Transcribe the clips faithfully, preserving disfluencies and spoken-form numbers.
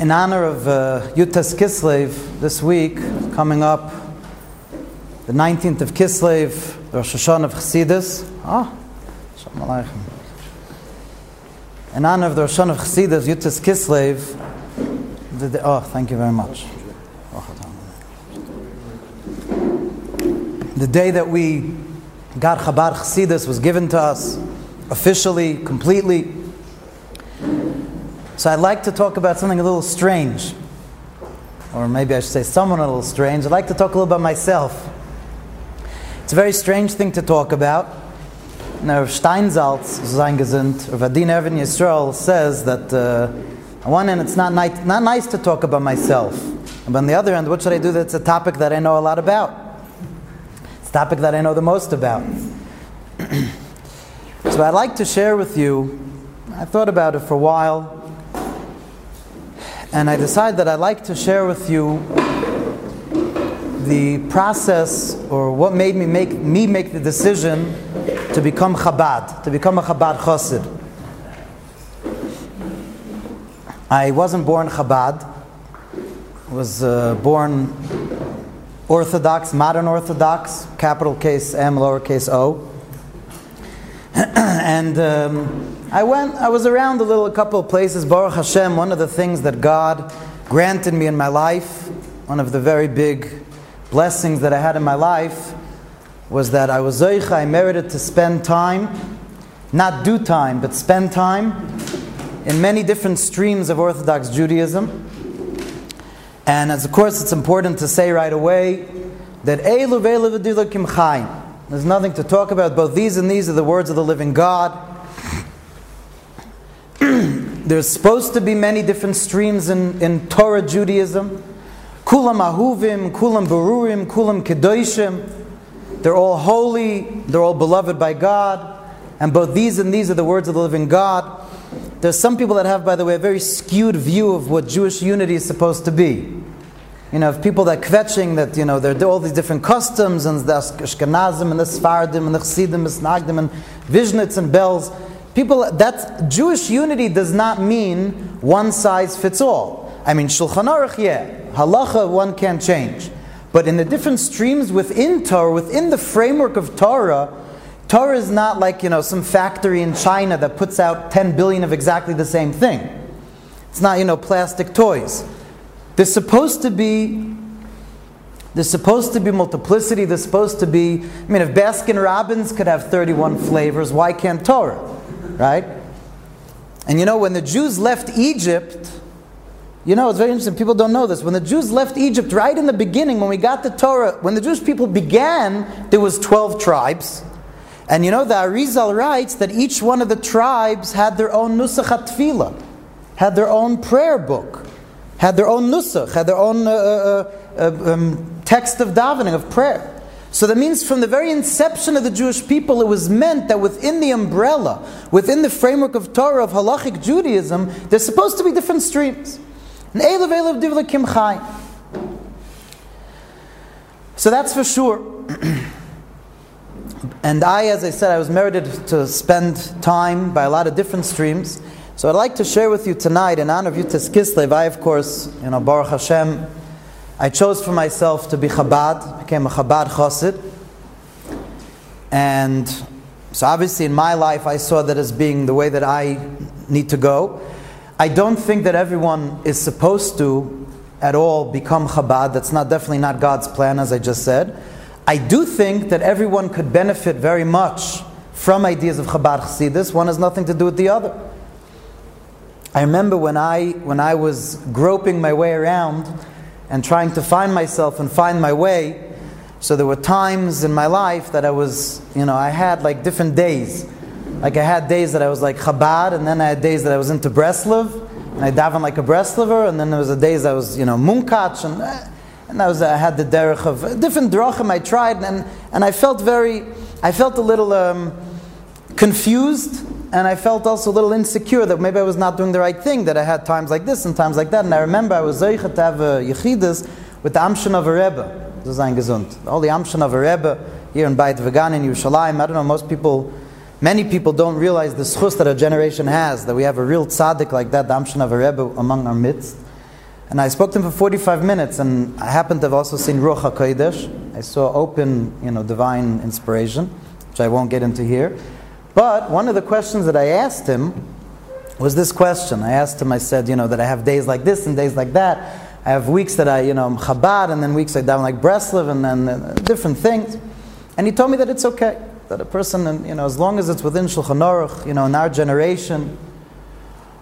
In honor of uh, Yud Tes Kislev, this week, coming up, the nineteenth of Kislev, Rosh Hashanah of Chassidus. Ah, Shalom Aleichem. In honor of the Rosh Hashanah of Chassidus, Yud Tes Kislev, the, the, oh, thank you very much. The day that we got Chabad Chassidus was given to us, officially, completely. So I'd like to talk about something a little strange. Or maybe I should say someone a little strange. I'd like to talk a little about myself. It's a very strange thing to talk about. Now, Steinsaltz, Zeingesund, Rav Adin Ervin Yisrael says that uh, on one hand it's not, ni- not nice to talk about myself. But on the other hand, what should I do that's a topic that I know a lot about? It's a topic that I know the most about. So I'd like to share with you, I thought about it for a while, and I decided that I'd like to share with you the process or what made me make me make the decision to become Chabad, to become a Chabad Chassid. I wasn't born Chabad. I was uh, born Orthodox, modern Orthodox, capital case M, lowercase O. and... Um, I went, I was around a little, a couple of places. Baruch Hashem, one of the things that God granted me in my life, one of the very big blessings that I had in my life, was that I was Zoche, I merited to spend time, not do time, but spend time, in many different streams of Orthodox Judaism. And as of course it's important to say right away, that Eilu Ve'elu Divrei Elokim Chaim. There's nothing to talk about, both these and these are the words of the living God. There's supposed to be many different streams in, in Torah Judaism. Kulam Ahuvim, Kulam Berurim, Kulam Kedoshim. They're all holy, they're all beloved by God. And both these and these are the words of the living God. There's some people that have, by the way, a very skewed view of what Jewish unity is supposed to be. You know, people that kvetching, that, you know, there are all these different customs, and the Ashkenazim, and the Sephardim, and the Chassidim, and the Snagdim, and Vizhnitz and bells. People, that's, Jewish unity does not mean one size fits all. I mean, Shulchan Aruch, yeah, halacha, one can't change. But in the different streams within Torah, within the framework of Torah, Torah is not like, you know, some factory in China that puts out ten billion of exactly the same thing. It's not, you know, plastic toys. There's supposed to be, there's supposed to be multiplicity, there's supposed to be, I mean, if Baskin-Robbins could have thirty-one flavors, why can't Torah? Right? And you know, when the Jews left Egypt, you know, it's very interesting, people don't know this. When the Jews left Egypt, right in the beginning, when we got the Torah, when the Jewish people began, there was twelve tribes. And you know, the Arizal writes that each one of the tribes had their own nusach hatfilah, had their own prayer book, had their own nusach, had their own uh, uh, uh, um, text of davening, of prayer. So that means from the very inception of the Jewish people, it was meant that within the umbrella, within the framework of Torah, of halachic Judaism, there's supposed to be different streams. So that's for sure. And I, as I said, I was merited to spend time by a lot of different streams. So I'd like to share with you tonight, in honor of Yud Tes Kislev, I, of course, you know, Baruch Hashem, I chose for myself to be Chabad, became a Chabad Chassid. And so obviously in my life I saw that as being the way that I need to go. I don't think that everyone is supposed to at all become Chabad. That's not definitely not God's plan, as I just said. I do think that everyone could benefit very much from ideas of Chabad Chassidus. One has nothing to do with the other. I remember when I when I was groping my way around and trying to find myself and find my way. So there were times in my life that I was, you know, I had like different days. Like I had days that I was like Chabad, and then I had days that I was into Breslov, and I davened like a Breslover, and then there was the days I was, you know, Munkacher, and and I was I had the derech of different drachim I tried, and and I felt very, I felt a little um, confused, and I felt also a little insecure that maybe I was not doing the right thing, that I had times like this and times like that. And I remember I was Zoche to have a Yechidus with the Amshinover Rebbe, Zeingesund. All the Amshinover Rebbe here in Beit Vegan in Yerushalayim. I don't know, most people, many people don't realize the schus that our generation has, that we have a real tzaddik like that, the Amshinover Rebbe, among our midst. And I spoke to him for forty-five minutes, and I happened to have also seen Ruach HaKodesh. I saw open, you know, divine inspiration, which I won't get into here. But one of the questions that I asked him was this question. I asked him, I said, you know, that I have days like this and days like that. I have weeks that I, you know, I'm Chabad, and then weeks I down like Breslov, and then uh, different things. And he told me that it's okay. That a person, you know, as long as it's within Shulchan Aruch, you know, in our generation...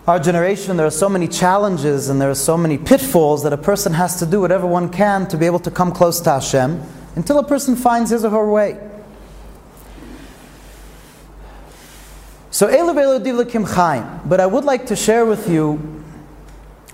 Our generation, there are so many challenges and there are so many pitfalls that a person has to do whatever one can to be able to come close to Hashem until a person finds his or her way. So, Eilu Ve'elu Divrei Elokim Chaim. But I would like to share with you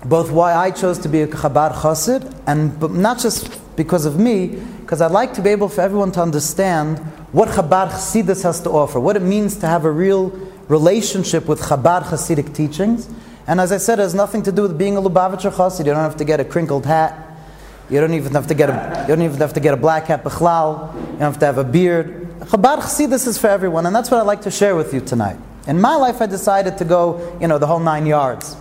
both why I chose to be a Chabad Chassid, and but not just because of me, because I'd like to be able for everyone to understand what Chabad Chassidus has to offer, what it means to have a real relationship with Chabad Hasidic teachings. And as I said, it has nothing to do with being a Lubavitcher Chassid. You don't have to get a crinkled hat. You don't even have to get a you don't even have to get a black hat bichlal. You don't have to have a beard. Chabad Chassidus is for everyone, and that's what I'd like to share with you tonight. In my life, I decided to go, you know, the whole nine yards.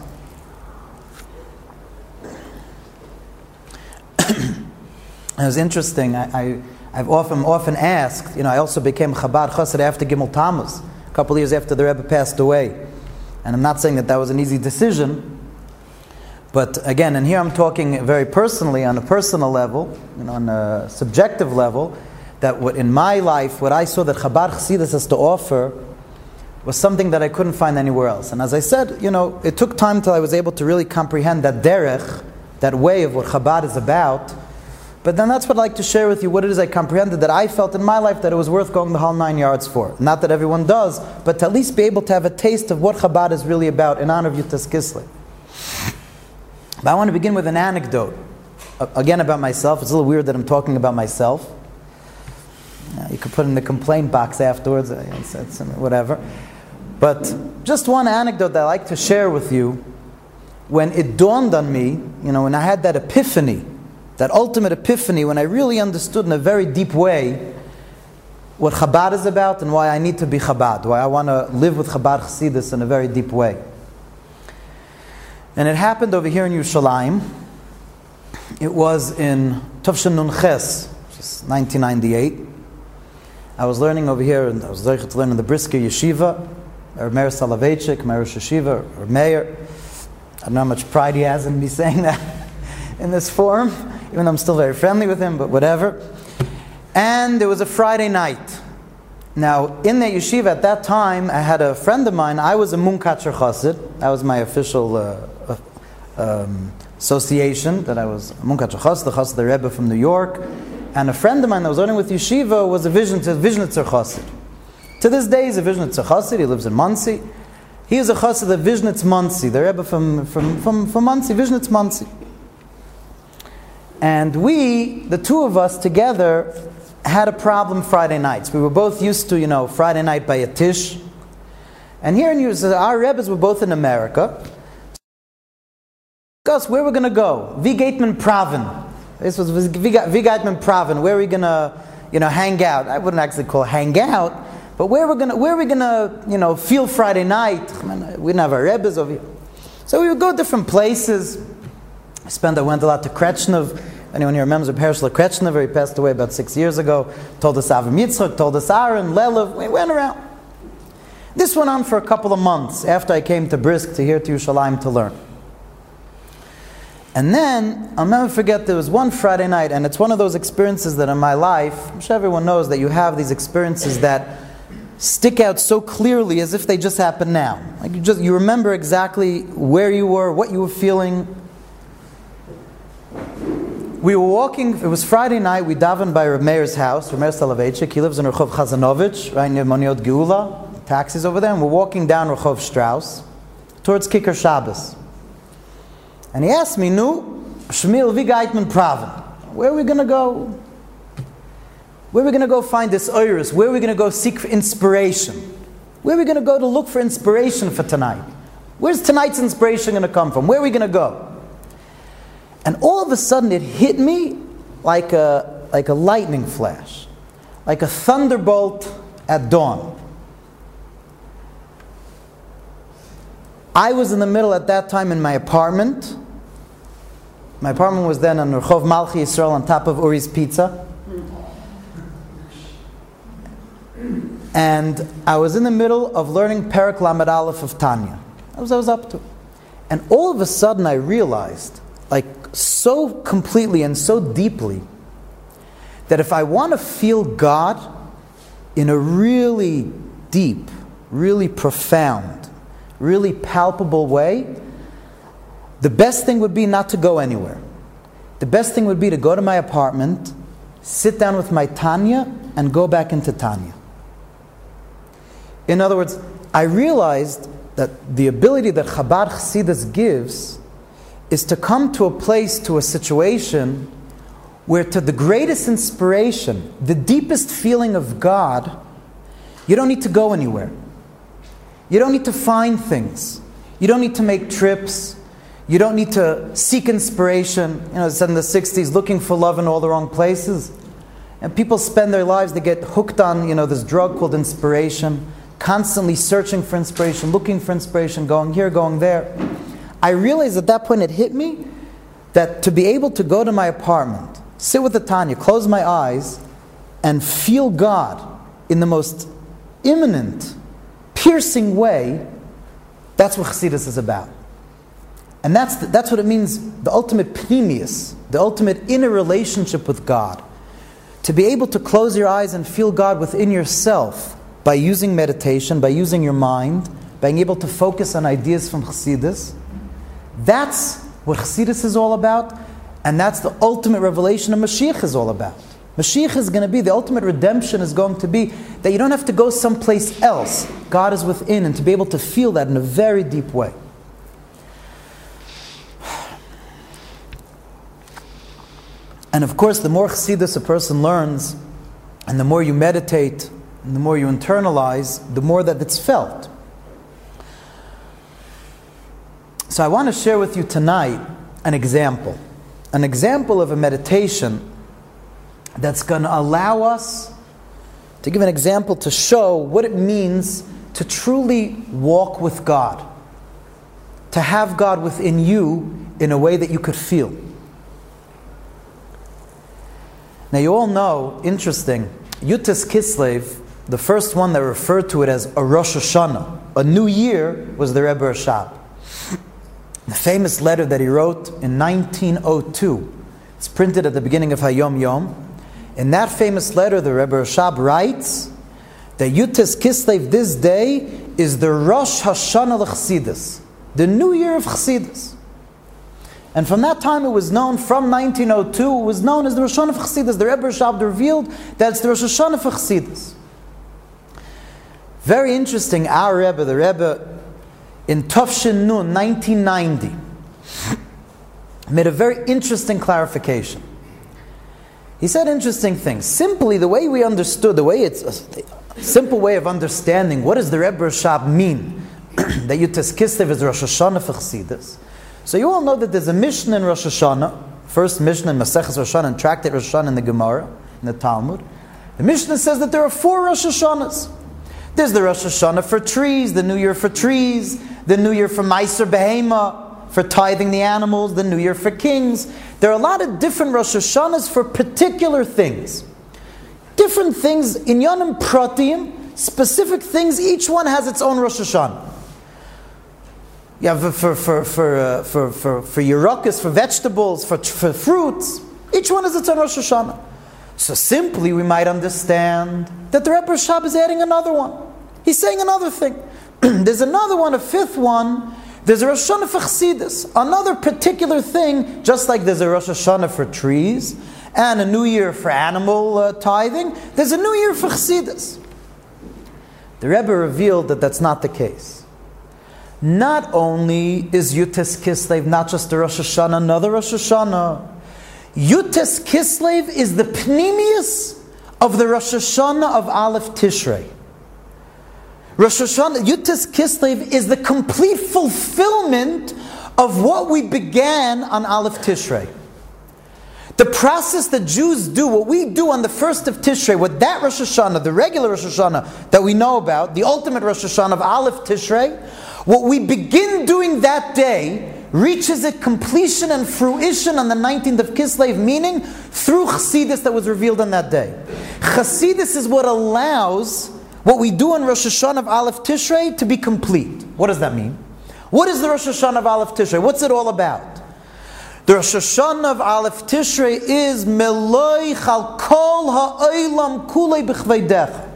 It was interesting. I, I I've often often asked. You know, I also became Chabad Chassid after Gimel Tammuz, a couple of years after the Rebbe passed away. And I'm not saying that that was an easy decision, but again, and here I'm talking very personally, on a personal level, you know, on a subjective level, that what in my life, what I saw that Chabad Chassidus has to offer was something that I couldn't find anywhere else. And as I said, you know, it took time till I was able to really comprehend that derech, that way of what Chabad is about. But then that's what I'd like to share with you, what it is I comprehended, that I felt in my life that it was worth going the whole nine yards for. Not that everyone does, but to at least be able to have a taste of what Chabad is really about in honor of Yud Tes Kislev. But I want to begin with an anecdote, again about myself. It's a little weird that I'm talking about myself. You could put it in the complaint box afterwards, whatever. But just one anecdote that I'd like to share with you, when it dawned on me, you know, when I had that epiphany, that ultimate epiphany, when I really understood in a very deep way what Chabad is about and why I need to be Chabad, why I want to live with Chabad Chassidus in a very deep way. And it happened over here in Yerushalayim. It was in Tovshin Nun Ches, which is nineteen ninety-eight. I was learning over here, and I was learning to learn in the Brisker Yeshiva, or Meir Soloveitchik, Meir Rosh Yeshiva, or Meir. I don't know how much pride he has in me saying that in this forum, even though I'm still very friendly with him, but whatever. And it was a Friday night. Now, in that yeshiva at that time, I had a friend of mine. I was a Munkacher Chossid. That was my official uh, uh, um, association, that I was a Munkacher Chossid, the Chossid, the Rebbe from New York. And a friend of mine that was learning with yeshiva was a Vizhnitz Monsey. To this day, he's a Vizhnitz Chossid. He lives in Monsey. He is a Chossid of Vizhnitz Monsey, the Rebbe from, from, from, from Monsey, Vizhnitz Monsey. And we, the two of us together, had a problem Friday nights. We were both used to, you know, Friday night by a tish. And here in Yerushalayim, our Rebbes were both in America. Discuss where we're going to go. Vigatman Pravin. This was Vigatman Pravin. Where are we going to, you know, hang out? I wouldn't actually call it hang out, but where we're going to, where are we going to, you know, feel Friday night? We didn't have our Rebbes over here, so we would go different places. I spent, I went a lot to Kretchnif. Anyone here remembers the Perek Aleph Kretchnif? He passed away about six years ago. Told us Avim Yitzchak, told us Aaron, Lelev. We went around. This went on for a couple of months after I came to Brisk, to here to Yerushalayim to learn. And then, I'll never forget, there was one Friday night, and it's one of those experiences that in my life, I'm sure everyone knows that you have these experiences that stick out so clearly as if they just happened now. Like you just, you remember exactly where you were, what you were feeling. We were walking, it was Friday night, we davened by Reb Meir's house, Reb Meir Soloveitchik. He lives in Rehov Chazanovich, right near Moniot Geula, taxis over there, and we're walking down Rehov Strauss towards Kicker Shabbos. And he asked me, Nu, Shmuel Vigaitman Pravin, where are we going to go? Where are we going to go find this Oiris? Where are we going to go seek inspiration? Where are we going to go to look for inspiration for tonight? Where's tonight's inspiration going to come from? Where are we going to go? And all of a sudden it hit me like a like a lightning flash, like a thunderbolt at dawn. I was in the middle at that time in my apartment. My apartment was then on Rehov Malchi Yisrael on top of Uri's Pizza. And I was in the middle of learning Perek Aleph of Tanya. That was what I was up to. And all of a sudden I realized, like so completely and so deeply, that if I want to feel God in a really deep, really profound, really palpable way, the best thing would be not to go anywhere. The best thing would be to go to my apartment, sit down with my Tanya, and go back into Tanya. In other words, I realized that the ability that Chabad Chassidus gives is to come to a place, to a situation, where to the greatest inspiration, the deepest feeling of God, you don't need to go anywhere. You don't need to find things. You don't need to make trips. You don't need to seek inspiration. You know, it's in the sixties, looking for love in all the wrong places. And people spend their lives, they get hooked on, you know, this drug called inspiration, constantly searching for inspiration, looking for inspiration, going here, going there. I realized at that point, it hit me, that to be able to go to my apartment, sit with the Tanya, close my eyes, and feel God in the most imminent, piercing way, that's what Chassidus is about. And that's the, that's what it means, the ultimate pnimius, the ultimate inner relationship with God. To be able to close your eyes and feel God within yourself by using meditation, by using your mind, being able to focus on ideas from Chassidus, that's what Chassidus is all about, and that's the ultimate revelation of Mashiach is all about. Mashiach is going to be, the ultimate redemption is going to be that you don't have to go someplace else. God is within, and to be able to feel that in a very deep way. And of course, the more Chassidus a person learns, and the more you meditate, and the more you internalize, the more that it's felt. So I want to share with you tonight an example. An example of a meditation that's going to allow us to give an example to show what it means to truly walk with God. To have God within you in a way that you could feel. Now you all know, interesting, Yud Tes Kislev, the first one that referred to it as a Rosh Hashanah, a new year, was the Rebbe Rashab. The famous letter that he wrote in nineteen oh two. It's printed at the beginning of Hayom Yom. In that famous letter, the Rebbe Rashab writes that Yud Tes Kislev, this day, is the Rosh Hashanah of Chassidus, the new year of Chassidus. And from that time it was known, from nineteen oh two, it was known as the Rosh Hashanah of Chassidus. The Rebbe Rashab revealed that it's the Rosh Hashanah of Chassidus. Very interesting, our Rebbe, the Rebbe, in Tovshin Nun, nineteen ninety, made a very interesting clarification. He said interesting things. Simply, the way we understood, the way it's a simple way of understanding, what does the Rebbe Rashab mean? That Yud Tes Kislev is Rosh Hashanah of Chassidus. So you all know that there's a Mishnah in Rosh Hashanah, first Mishnah in Maseches Rosh Hashanah, and Tractate Rosh Hashanah in the Gemara, in the Talmud. The Mishnah says that there are four Rosh Hashanahs. There's the Rosh Hashanah for trees, the New Year for trees, the New Year for Meiser Behema, for tithing the animals, the New Year for kings. There are a lot of different Rosh Hashanahs for particular things. Different things, inyanim pratim, specific things, each one has its own Rosh Hashanah. You yeah, have for for for uh, for for for yerukas, for vegetables, for for fruits. Each one is its own Rosh Hashanah. So simply, we might understand that the Rebbe Rashab is adding another one. He's saying another thing. There's another one, a fifth one. There's a Rosh Hashanah for Chassidus, another particular thing. Just like there's a Rosh Hashanah for trees and a New Year for animal uh, tithing, there's a New Year for Chassidus. The Rebbe revealed that that's not the case. Not only is Yud Tes Kislev not just a Rosh Hashanah, another Rosh Hashanah. Yud Tes Kislev is the pnimius of the Rosh Hashanah of Aleph Tishrei. Rosh Hashanah, Yud Tes Kislev is the complete fulfillment of what we began on Aleph Tishrei. The process that Jews do, what we do on the first of Tishrei, what that Rosh Hashanah, the regular Rosh Hashanah that we know about, the ultimate Rosh Hashanah of Aleph Tishrei, what we begin doing that day, reaches its completion and fruition on the nineteenth of Kislev, meaning through Chassidus that was revealed on that day. Chassidus is what allows what we do in Rosh Hashanah of Aleph Tishrei to be complete. What does that mean? What is the Rosh Hashanah of Aleph Tishrei? What's it all about? The Rosh Hashanah of Aleph Tishrei is Meloi Chal Kol Ha'olam Kulei B'Chveidech.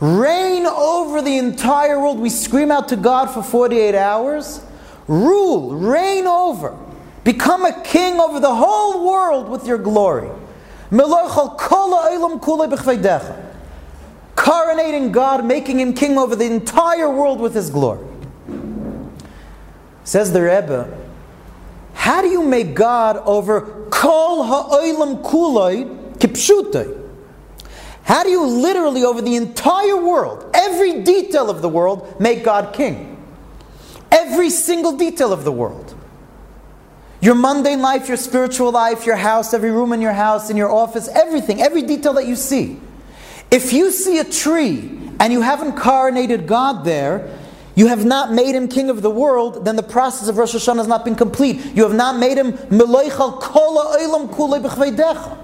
Reign over the entire world. We scream out to God for forty-eight hours. Rule, reign over. Become a king over the whole world with your glory. Meloi Chal Kol Ha'olam Kulei B'Chveidech. Coronating God, making Him king over the entire world with His glory. Says the Rebbe, how do you make God over Kol Ha'olam Kuloi Kipshutai? How do you literally over the entire world, every detail of the world, make God king? Every single detail of the world. Your mundane life, your spiritual life, your house, every room in your house, in your office, everything, every detail that you see. If you see a tree and you haven't coronated God there, you have not made Him king of the world, then the process of Rosh Hashanah has not been complete. You have not made Him Meloichal Kol Ha'olam Kulei B'Chveidecha.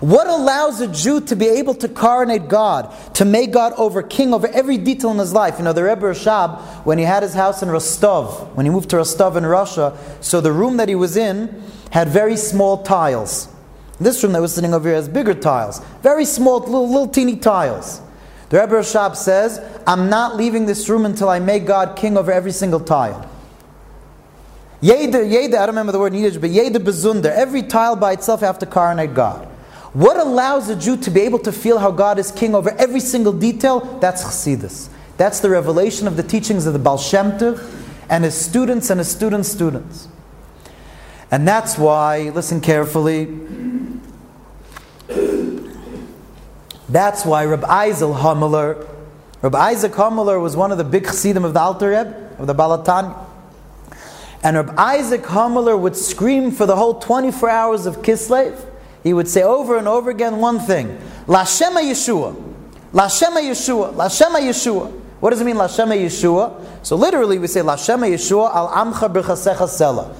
What allows a Jew to be able to coronate God, to make God over king over every detail in his life? You know, the Rebbe Rashab, when he had his house in Rostov, when he moved to Rostov in Russia, so the room that he was in had very small tiles. This room that was sitting over here has bigger tiles. Very small, little, little teeny tiles. The Rebbe Rashab says, I'm not leaving this room until I make God king over every single tile. Yeder, yeder, I don't remember the word in Yiddish, but yeder bezunder. Every tile by itself I have to coronate God. What allows a Jew to be able to feel how God is king over every single detail? That's Chassidus. That's the revelation of the teachings of the Baal Shem Tov and his students and his students' students. And that's why, listen carefully, that's why Rabbi Isaac Humler, Rabbi Isaac Humler was one of the big Chassidim of the Alter Rebbe, of the Balatan. And Rabbi Isaac Humler would scream for the whole twenty-four hours of Kislev. He would say over and over again one thing: L'Hashem HaYeshua, L'Hashem HaYeshua, L'Hashem HaYeshua. What does it mean, L'Hashem HaYeshua? So literally we say L'Hashem HaYeshua al amcha b'chasecha sela.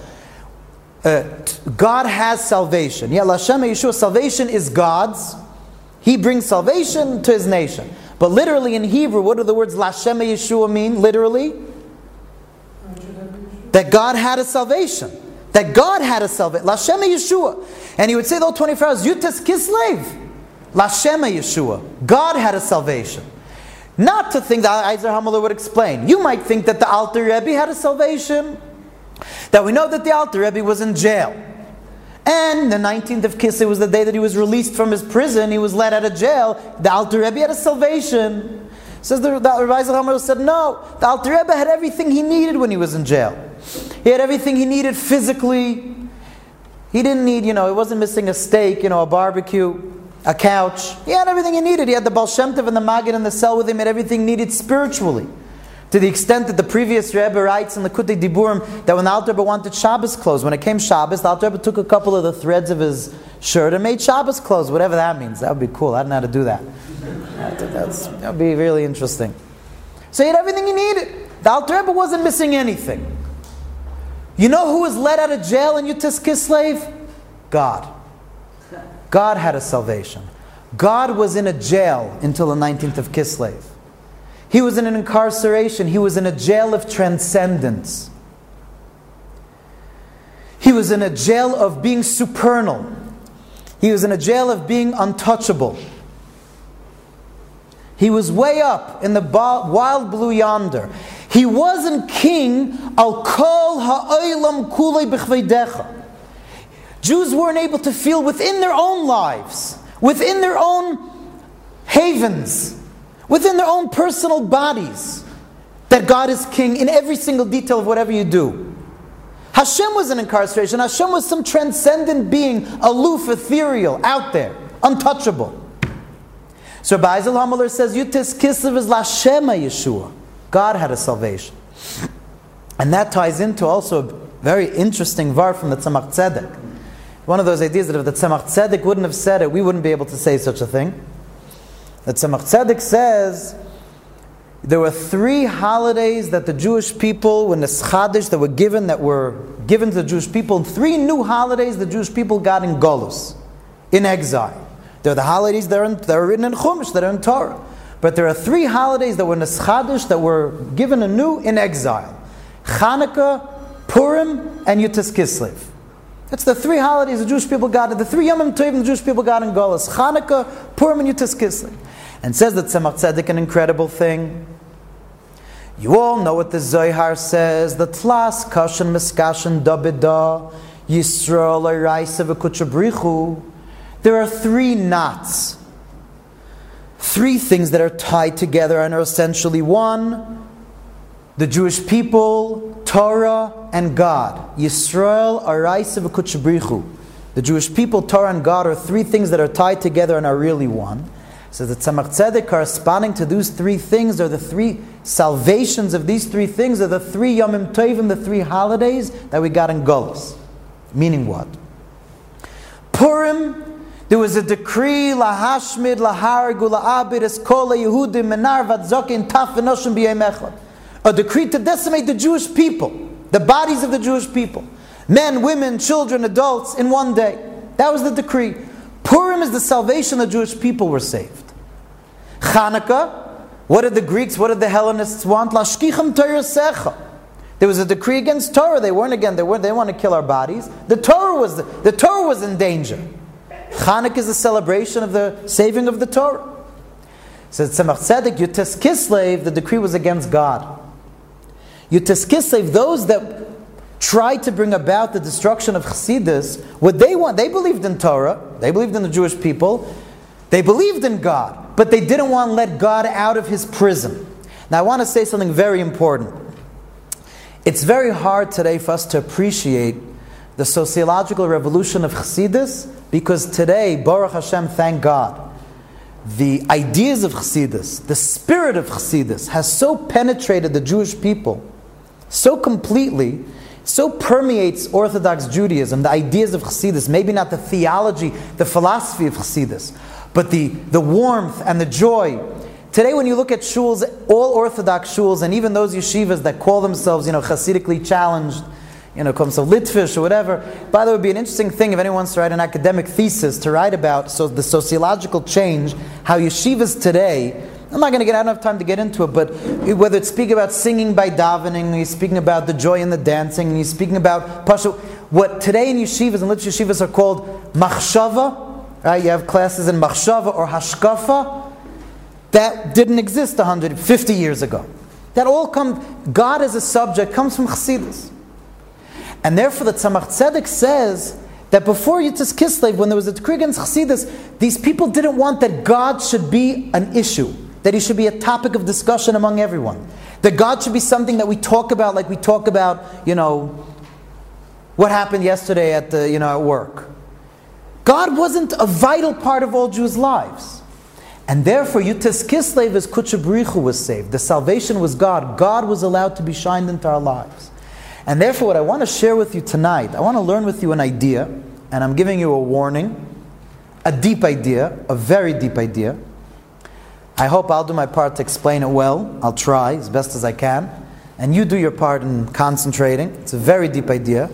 Uh, God has salvation. Yeah, L'Hashem HaYeshua. Salvation is God's. He brings salvation to His nation. But literally in Hebrew, what do the words L'Hashem HaYeshua mean, literally? That God had a salvation. That God had a salvation. L'Hashem HaYeshua. And he would say the whole twenty-four hours, Yud Tes Kislev. L'Hashem HaYeshua. God had a salvation. Not to think that Isaac Humler would explain. You might think that the Alter Rebbe had a salvation. That we know that the Alter Rebbe was in jail. And the nineteenth of Kislev was the day that he was released from his prison. He was let out of jail. The Alter Rebbe had a salvation. Says the, the Rabbi Isaac Humler said, no, the Alter Rebbe had everything he needed when he was in jail. He had everything he needed physically. He didn't need, you know, he wasn't missing a steak, you know, a barbecue, a couch. He had everything he needed. He had the Baal Shem Tov and the Maggid in the cell with him. He had everything needed spiritually. To the extent that the previous Rebbe writes in the Likutei Diburim that when the Alter Rebbe wanted Shabbos clothes, when it came Shabbos, the Alter Rebbe took a couple of the threads of his shirt and made Shabbos clothes, whatever that means. That would be cool. I don't know how to do that. That's, that would be really interesting. So he had everything he needed. The Alter Rebbe wasn't missing anything. You know who was let out of jail in Yud Tes Kislev? God. God had a salvation. God was in a jail until the nineteenth of Kislev. He was in an incarceration. He was in a jail of transcendence. He was in a jail of being supernal. He was in a jail of being untouchable. He was way up in the wild blue yonder. He wasn't king al kol ha'olam kulei b'chveidecha. Jews weren't able to feel within their own lives, within their own havens, within their own personal bodies, that God is king in every single detail of whatever you do. Hashem was in incarceration. Hashem was some transcendent being, aloof, ethereal, out there, untouchable. So Rabbi Isaac Humler says, Yud Tes Kislev is L'Hashem HaYeshua. God had a salvation. And that ties into also a very interesting var from the Tzemach Tzedek. One of those ideas that if the Tzemach Tzedek wouldn't have said it, we wouldn't be able to say such a thing. The Tzemach Tzedek says There were three holidays that the Jewish people, when the Schadish that were given, that were given to the Jewish people, three new holidays the Jewish people got in Golus, in exile. There are the holidays that are, in, that are written in Chumash, that are in Torah. But there are three holidays that were Neschadish, that were given anew in exile. Chanukah, Purim, and Yud Tes Kislev. That's the three holidays the Jewish people got, the three Yomim Tovim the Jewish people got in Golus. Chanukah, Purim, and Yud Tes Kislev. And says that Tzemach Tzedek an incredible thing. You all know what the Zohar says, the Tlas, Kashan, Miskashan, Dabida, Yisrael, Eraisa, V'Kutsha Brichu. There are three knots, three things that are tied together and are essentially one, the Jewish people, Torah, and God. Yisrael, Araisa, V'Kutsha Brichu. The Jewish people, Torah, and God are three things that are tied together and are really one. So the Tzemach Tzedek, corresponding to these three things, are the three salvations of these three things, are the three Yomim Tovim, the three holidays that we got in Golus. Meaning what? Purim. There was a decree, lahashmid, laharag, laabid, eskola, Yehudim, menar, vatzoke, and taf, and noshim, b'yem echad. A decree to decimate the Jewish people, the bodies of the Jewish people. Men, women, children, adults, in one day. That was the decree. Purim is the salvation the Jewish people were saved. Chanukah, what did the Greeks, what did the Hellenists want? Lashkicham Torah secha. There was a decree against Torah. They weren't again, they weren't, they want to kill our bodies. The Torah was the, the Torah was in danger. Chanukah is the celebration of the saving of the Torah. So Tzemach Tzedek, Yud Tes Kislev, the decree was against God. Yud Tes Kislev, those that tried to bring about the destruction of Chassidus, what they want, they believed in Torah, they believed in the Jewish people, they believed in God, but they didn't want to let God out of his prison. Now I want to say something very important. It's very hard today for us to appreciate the sociological revolution of Chassidus, because today, Baruch Hashem, thank God, the ideas of Chassidus, the spirit of Chassidus has so penetrated the Jewish people, so completely, so permeates Orthodox Judaism, the ideas of Chassidus, maybe not the theology, the philosophy of Chassidus, but the, the warmth and the joy. Today when you look at shuls, all Orthodox shuls, and even those yeshivas that call themselves, you know, Chassidically challenged, you know, comes from Litvish or whatever. By the way, it would be an interesting thing if anyone wants to write an academic thesis to write about so the sociological change, how yeshivas today, I'm not going to get, I don't have time to get into it, but whether it's speaking about singing by davening, you're speaking about the joy in the dancing, you're speaking about Pasha, what today in yeshivas and Litvish yeshivas are called machshava, right? You have classes in machshava or hashkafa, that didn't exist one hundred fifty years ago. That all comes, God as a subject comes from Chassidus. And therefore the Tzemach Tzedek says that before Yud Tes Kislev, when there was a decree against Chassidus, these people didn't want that God should be an issue, that he should be a topic of discussion among everyone, that God should be something that we talk about like we talk about, you know, what happened yesterday at the, you know, at work. God wasn't a vital part of all Jews' lives. And therefore Yud Tes Kislev as Kutsha B'richu was saved. The salvation was God. God was allowed to be shined into our lives. And therefore what I want to share with you tonight, I want to learn with you an idea, and I'm giving you a warning, a deep idea, a very deep idea. I hope I'll do my part to explain it well. I'll try as best as I can. And you do your part in concentrating. It's a very deep idea.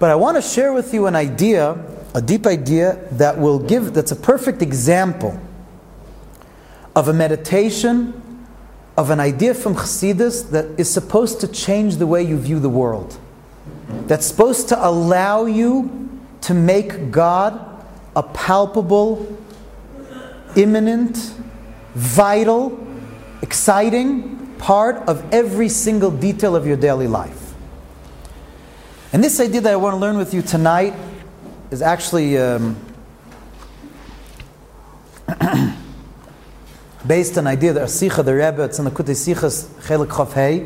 But I want to share with you an idea, a deep idea that will give, that's a perfect example of a meditation of an idea from Chassidus that is supposed to change the way you view the world. That's supposed to allow you to make God a palpable, imminent, vital, exciting part of every single detail of your daily life. And this idea that I want to learn with you tonight is actually um, based on an idea that Asicha the Rebbe, it's in the Kutei Sichas Chelik Chof Hei,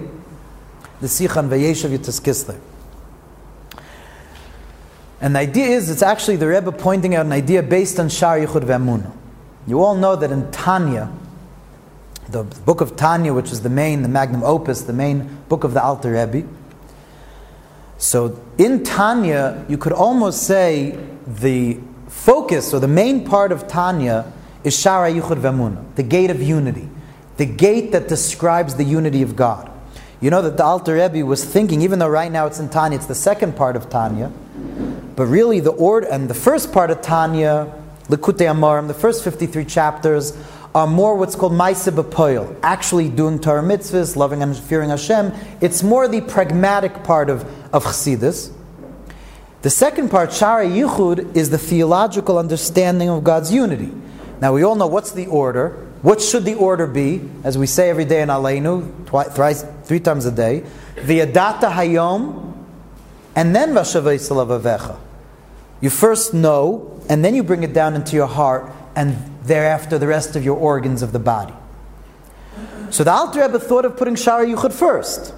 the Sicha on Vayeshev Yud Tes Kislev. And the idea is, it's actually the Rebbe pointing out an idea based on Sha'ar Yuchud V'Amunah. You all know that in Tanya, the book of Tanya, which is the main, the magnum opus, the main book of the Alter Rebbe. So in Tanya, you could almost say the focus or the main part of Tanya is Sha'ar HaYuchud V'Amunah, the gate of unity. the gate that describes the unity of God. You know that the Alter Rebbe was thinking, even though right now it's in Tanya, it's the second part of Tanya, but really the order and the first part of Tanya, Likutei Amorim, the first fifty-three chapters are more what's called Maaseh B'Poel, actually doing Torah mitzvahs, loving and fearing Hashem. It's more the pragmatic part of, of Chassidus. The second part, Sha'ar HaYuchud, is the theological understanding of God's unity. Now we all know what's the order. What should the order be? As we say every day in Aleinu, twi- thrice, three times a day, V'yadata hayom, and then Vashavais Lavavecha. You first know, and then you bring it down into your heart, and thereafter the rest of your organs of the body. So the Alter Rebbe thought of putting Sha'ar HaYuchud first,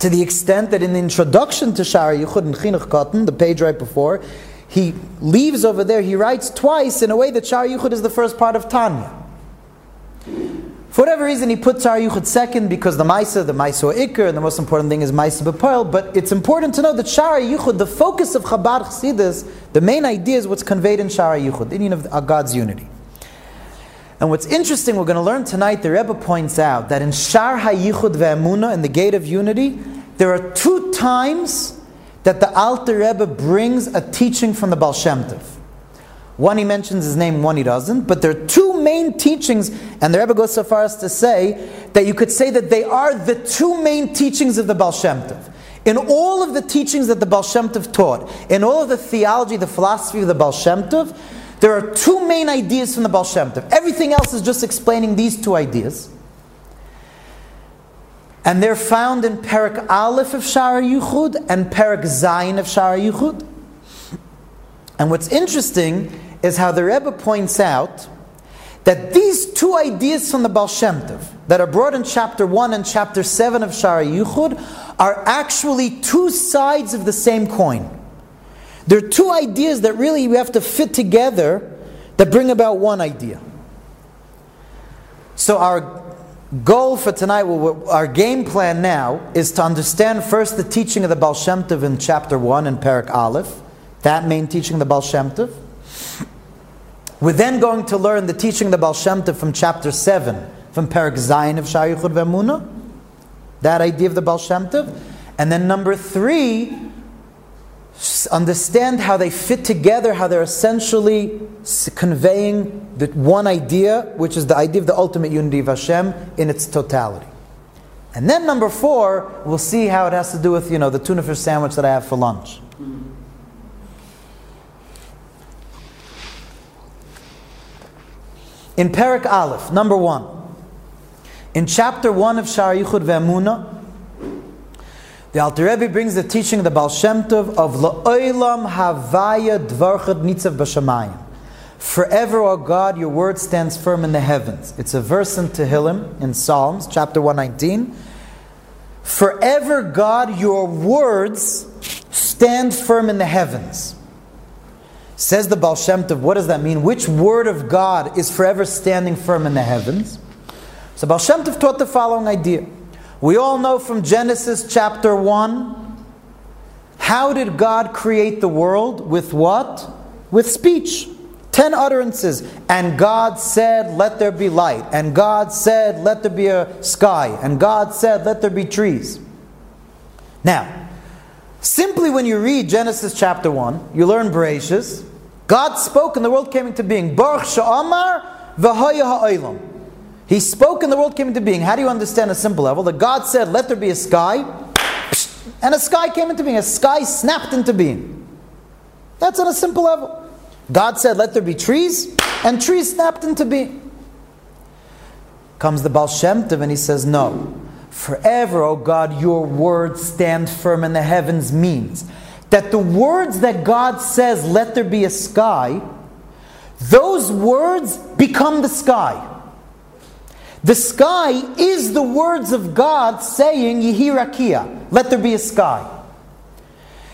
to the extent that in the introduction to Sha'ar HaYuchud in Chinuch Katan, the page right before, he leaves over there, he writes twice in a way that Sha'ar HaYuchud is the first part of Tanya. For whatever reason, he puts Sha'ar HaYuchud second because the Maisa, the Maisa Iker, and the most important thing is Maisa B'Poel, but it's important to know that Sha'ar HaYuchud, the focus of Chabad Chassidus, the main idea is what's conveyed in Sha'ar HaYuchud, the meaning of God's unity. And what's interesting, we're going to learn tonight, the Rebbe points out that in Sha'ar HaYuchud ve'emunah, in the Gate of Unity, there are two times that the Alter Rebbe brings a teaching from the Baal Shem Tov. One he mentions his name, one he doesn't. But there are two main teachings, and the Rebbe goes so far as to say that you could say that they are the two main teachings of the Baal Shem Tov. In all of the teachings that the Baal Shem Tov taught, in all of the theology, the philosophy of the Baal Shem Tov, there are two main ideas from the Baal Shem Tov. Everything else is just explaining these two ideas. And they're found in Perek Aleph of Sha'ar Yuchud and Perek Zayin of Sha'ar Yuchud. And what's interesting is how the Rebbe points out that these two ideas from the Baal Shem Tov that are brought in chapter one and chapter seven of Sha'ar Yuchud are actually two sides of the same coin. There are two ideas that really we have to fit together that bring about one idea. So our goal for tonight, our game plan now, is to understand first the teaching of the Baal Shem Tov in chapter one in Perek Aleph, that main teaching of the Baal Shem Tov. We're then going to learn the teaching of the Baal Shem Tov from chapter seven, from Perek Zayin of Sha'ar Yuchud Ve'emunah, that idea of the Baal Shem Tov. And then number three, understand how they fit together, how they're essentially conveying the one idea, which is the idea of the ultimate unity of Hashem in its totality. And then number four, we'll see how it has to do with, you know, the tuna fish sandwich that I have for lunch. In Perek Aleph, number one, in chapter one of Sha'ar Yuchud Ve'emunah, the Alter Rebbe brings the teaching of the Baal Shem Tov of La'olam Havaya Dvarchad Nitzav B'Shamayim. Forever, O God, your word stands firm in the heavens. It's a verse in Tehillim, in Psalms, chapter one nineteen. Forever, God, your words stand firm in the heavens. Says the Baal Shem Tov, what does that mean? Which word of God is forever standing firm in the heavens? So Baal Shem Tov taught the following idea. We all know from Genesis chapter one, how did God create the world? With what? With speech. Ten utterances. And God said, let there be light. And God said, let there be a sky. And God said, let there be trees. Now, simply when you read Genesis chapter one, you learn Bereshis. God spoke and the world came into being. Baruch she'amar v'haya ha'olam. He spoke and the world came into being. How do you understand a simple level? That God said, let there be a sky. And a sky came into being. A sky snapped into being. That's on a simple level. God said, let there be trees. And trees snapped into being. Comes the Baal Shem Tov and he says, no. Forever, O God, your words stand firm in the heavens means that the words that God says, let there be a sky, those words become the sky. The sky is the words of God saying, Yehi Rakia, let there be a sky.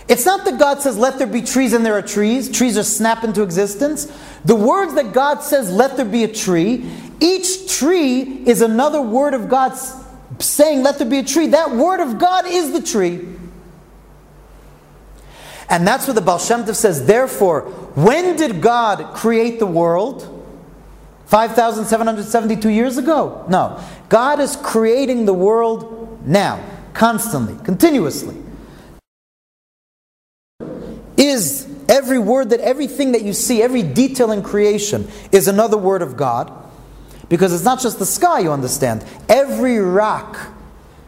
It's not that God says, let there be trees and there are trees. Trees are snapped into existence. The words that God says, let there be a tree. Each tree is another word of God saying, let there be a tree. That word of God is the tree. And that's what the Baal Shem Tov says. Therefore, when did God create the world? five thousand seven hundred seventy-two years ago? No. God is creating the world now, constantly, continuously. Is every word that, everything that you see, every detail in creation is another word of God? Because it's not just the sky, you understand. Every rock,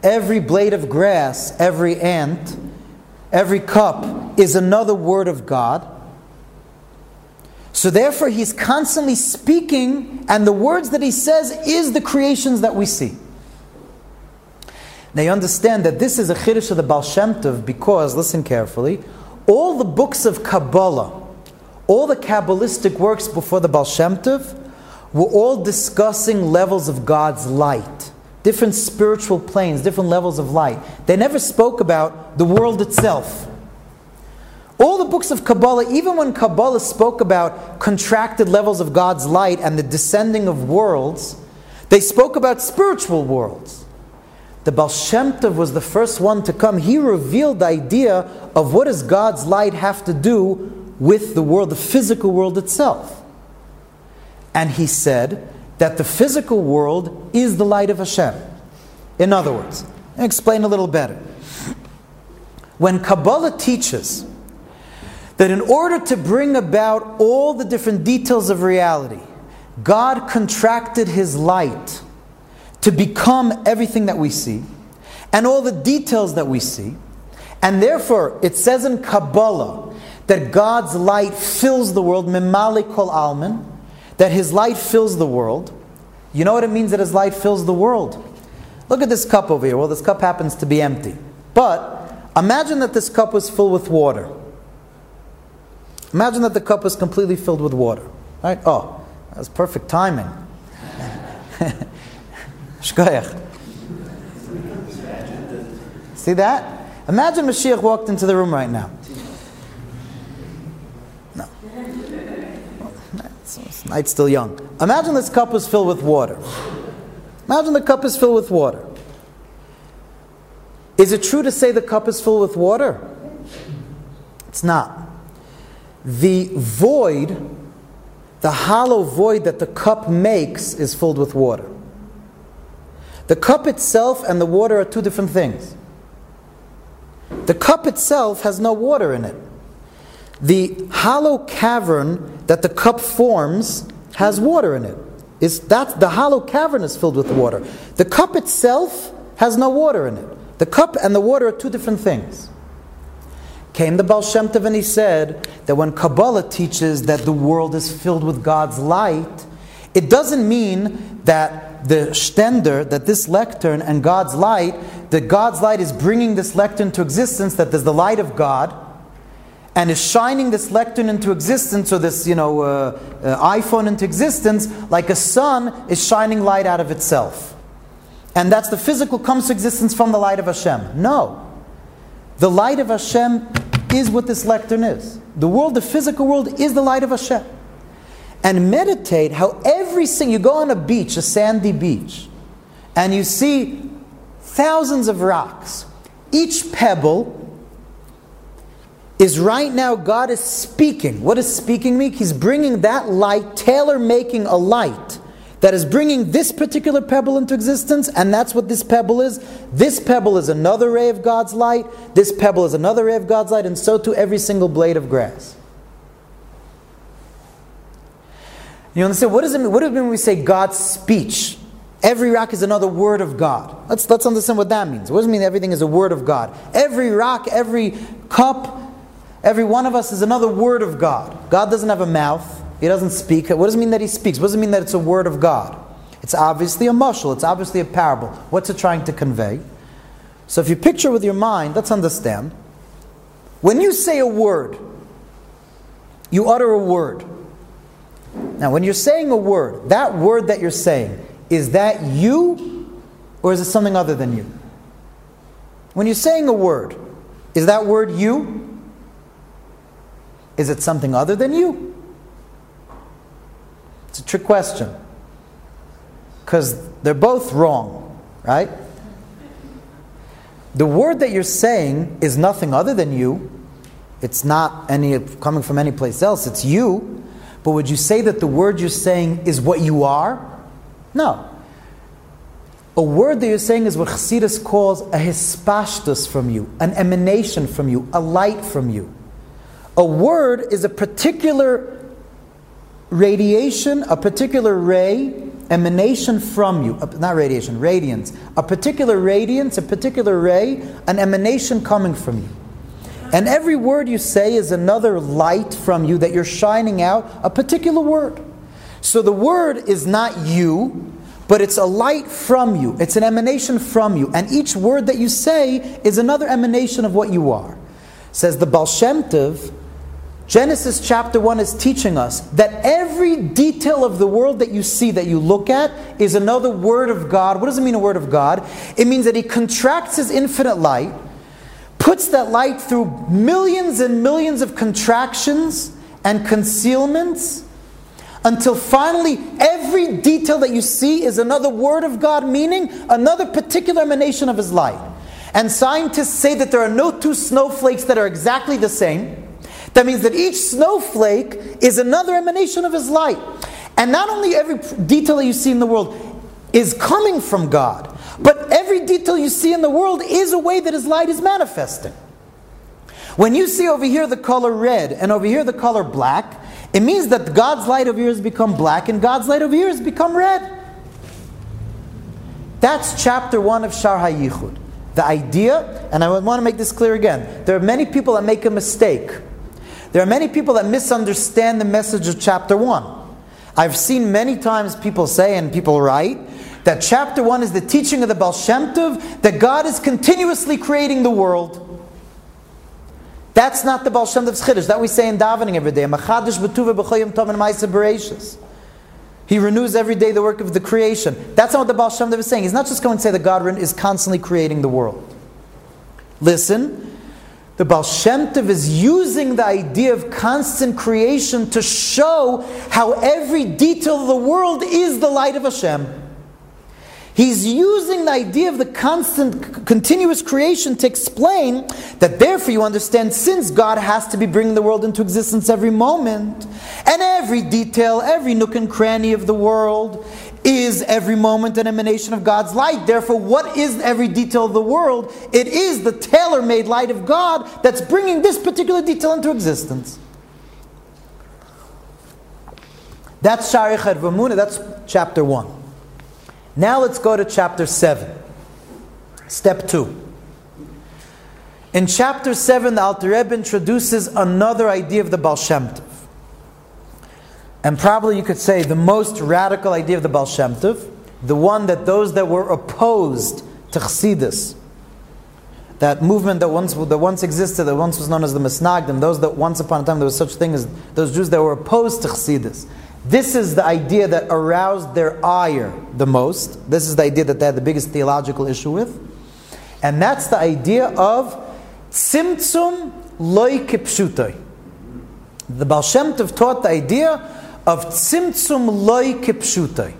every blade of grass, every ant, every cup is another word of God. So therefore He's constantly speaking, and the words that He says is the creations that we see. Now you understand that this is a chiddush of the Baal Shem Tov, because, listen carefully, all the books of Kabbalah, all the Kabbalistic works before the Baal Shem Tov, we're all discussing levels of God's light, different spiritual planes, different levels of light. They never spoke about the world itself. All the books of Kabbalah, even when Kabbalah spoke about contracted levels of God's light and the descending of worlds, they spoke about spiritual worlds. The Baal Shem Tov was the first one to come. He revealed the idea of what does God's light have to do with the world, the physical world itself. And he said that the physical world is the light of Hashem. In other words, I'll explain a little better. When Kabbalah teaches that in order to bring about all the different details of reality, God contracted His light to become everything that we see, and all the details that we see, and therefore it says in Kabbalah that God's light fills the world, Mimali Kol Almin, that His light fills the world. You know what it means that His light fills the world? Look at this cup over here. Well, this cup happens to be empty. But imagine that this cup was filled with water. Imagine that the cup was completely filled with water. Right? Oh, that was perfect timing. Shkoyach. See that? Imagine Mashiach walked into the room right now. Night's still young. Imagine this cup is filled with water. Imagine the cup is filled with water. Is it true to say the cup is filled with water? It's not. The void, the hollow void that the cup makes is filled with water. The cup itself and the water are two different things. The cup itself has no water in it. The hollow cavern that the cup forms has water in it. It's that, the hollow cavern is filled with water. The cup itself has no water in it. The cup and the water are two different things. Came the Baal Shem Tov and he said that when Kabbalah teaches that the world is filled with God's light, it doesn't mean that the shtender, that this lectern and God's light, that God's light is bringing this lectern to existence, that there's the light of God, and is shining this lectern into existence, or this, you know, uh, uh, iPhone into existence, like a sun is shining light out of itself. And that's the physical comes to existence from the light of Hashem. No. The light of Hashem is what this lectern is. The world, the physical world, is the light of Hashem. And meditate how every single, you go on a beach, a sandy beach, and you see thousands of rocks. Each pebble is right now God is speaking. What does speaking mean? He's bringing that light, tailor-making a light that is bringing this particular pebble into existence, and that's what this pebble is. This pebble is another ray of God's light. This pebble is another ray of God's light, and so too every single blade of grass. You understand? What does it mean? What do we mean when we say God's speech? Every rock is another word of God. Let's let's understand what that means. What does it mean everything is a word of God? Every rock, every cup, every one of us is another word of God. God doesn't have a mouth. He doesn't speak. What does it mean that He speaks? What does it mean that it's a word of God? It's obviously a mashal. It's obviously a parable. What's it trying to convey? So if you picture with your mind, let's understand. When you say a word, you utter a word. Now when you're saying a word, that word that you're saying, is that you or is it something other than you? When you're saying a word, is that word you? Is it something other than you? It's a trick question. Because they're both wrong, right? The word that you're saying is nothing other than you. It's not any coming from any place else. It's you. But would you say that the word you're saying is what you are? No. A word that you're saying is what Chassidus calls a hispashtus from you, an emanation from you, a light from you. A word is a particular radiation, a particular ray, emanation from you, not radiation, radiance. A particular radiance, a particular ray, an emanation coming from you. And every word you say is another light from you that you're shining out, a particular word. So the word is not you, but it's a light from you. It's an emanation from you. And each word that you say is another emanation of what you are. Says the Baal Shem Tov, Genesis chapter one is teaching us that every detail of the world that you see, that you look at, is another word of God. What does it mean, a word of God? It means that He contracts His infinite light, puts that light through millions and millions of contractions and concealments until finally every detail that you see is another word of God, meaning another particular emanation of His light. And scientists say that there are no two snowflakes that are exactly the same. That means that each snowflake is another emanation of His light. And not only every detail that you see in the world is coming from God, but every detail you see in the world is a way that His light is manifesting. When you see over here the color red and over here the color black, it means that God's light over here has become black and God's light over here has become red. That's chapter one of Sha'ar HaYuchud. The idea, and I want to make this clear again, there are many people that make a mistake. There are many people that misunderstand the message of chapter one. I've seen many times people say and people write that chapter one is the teaching of the Baal Shem Tov, that God is continuously creating the world. That's not the Baal Shem Tov's Chiddush. That we say in davening every day. He renews every day the work of the creation. That's not what the Baal Shem Tov is saying. He's not just going to say that God is constantly creating the world. Listen, the Baal Shem Tov is using the idea of constant creation to show how every detail of the world is the light of Hashem. He's using the idea of the constant, continuous creation to explain that therefore you understand, since God has to be bringing the world into existence every moment, and every detail, every nook and cranny of the world is every moment an emanation of God's light. Therefore, what is every detail of the world? It is the tailor-made light of God that's bringing this particular detail into existence. That's Sha'ar Echad V'Emunah, that's chapter one. Now let's go to chapter seven. Step two. In chapter seven, the Alter Rebbe introduces another idea of the Baal Shem Tov. And probably you could say the most radical idea of the Baal Shem Tov, the one that those that were opposed to Chassidus, that movement that once that once existed, that once was known as the Snagdim, those that once upon a time there was such thing as those Jews that were opposed to Chassidus. This is the idea that aroused their ire the most. This is the idea that they had the biggest theological issue with. And that's the idea of Tzimtzum Loi Kipshutai. The Baal Shem Tov taught the idea of Tzimtzum Loi Kipshutai,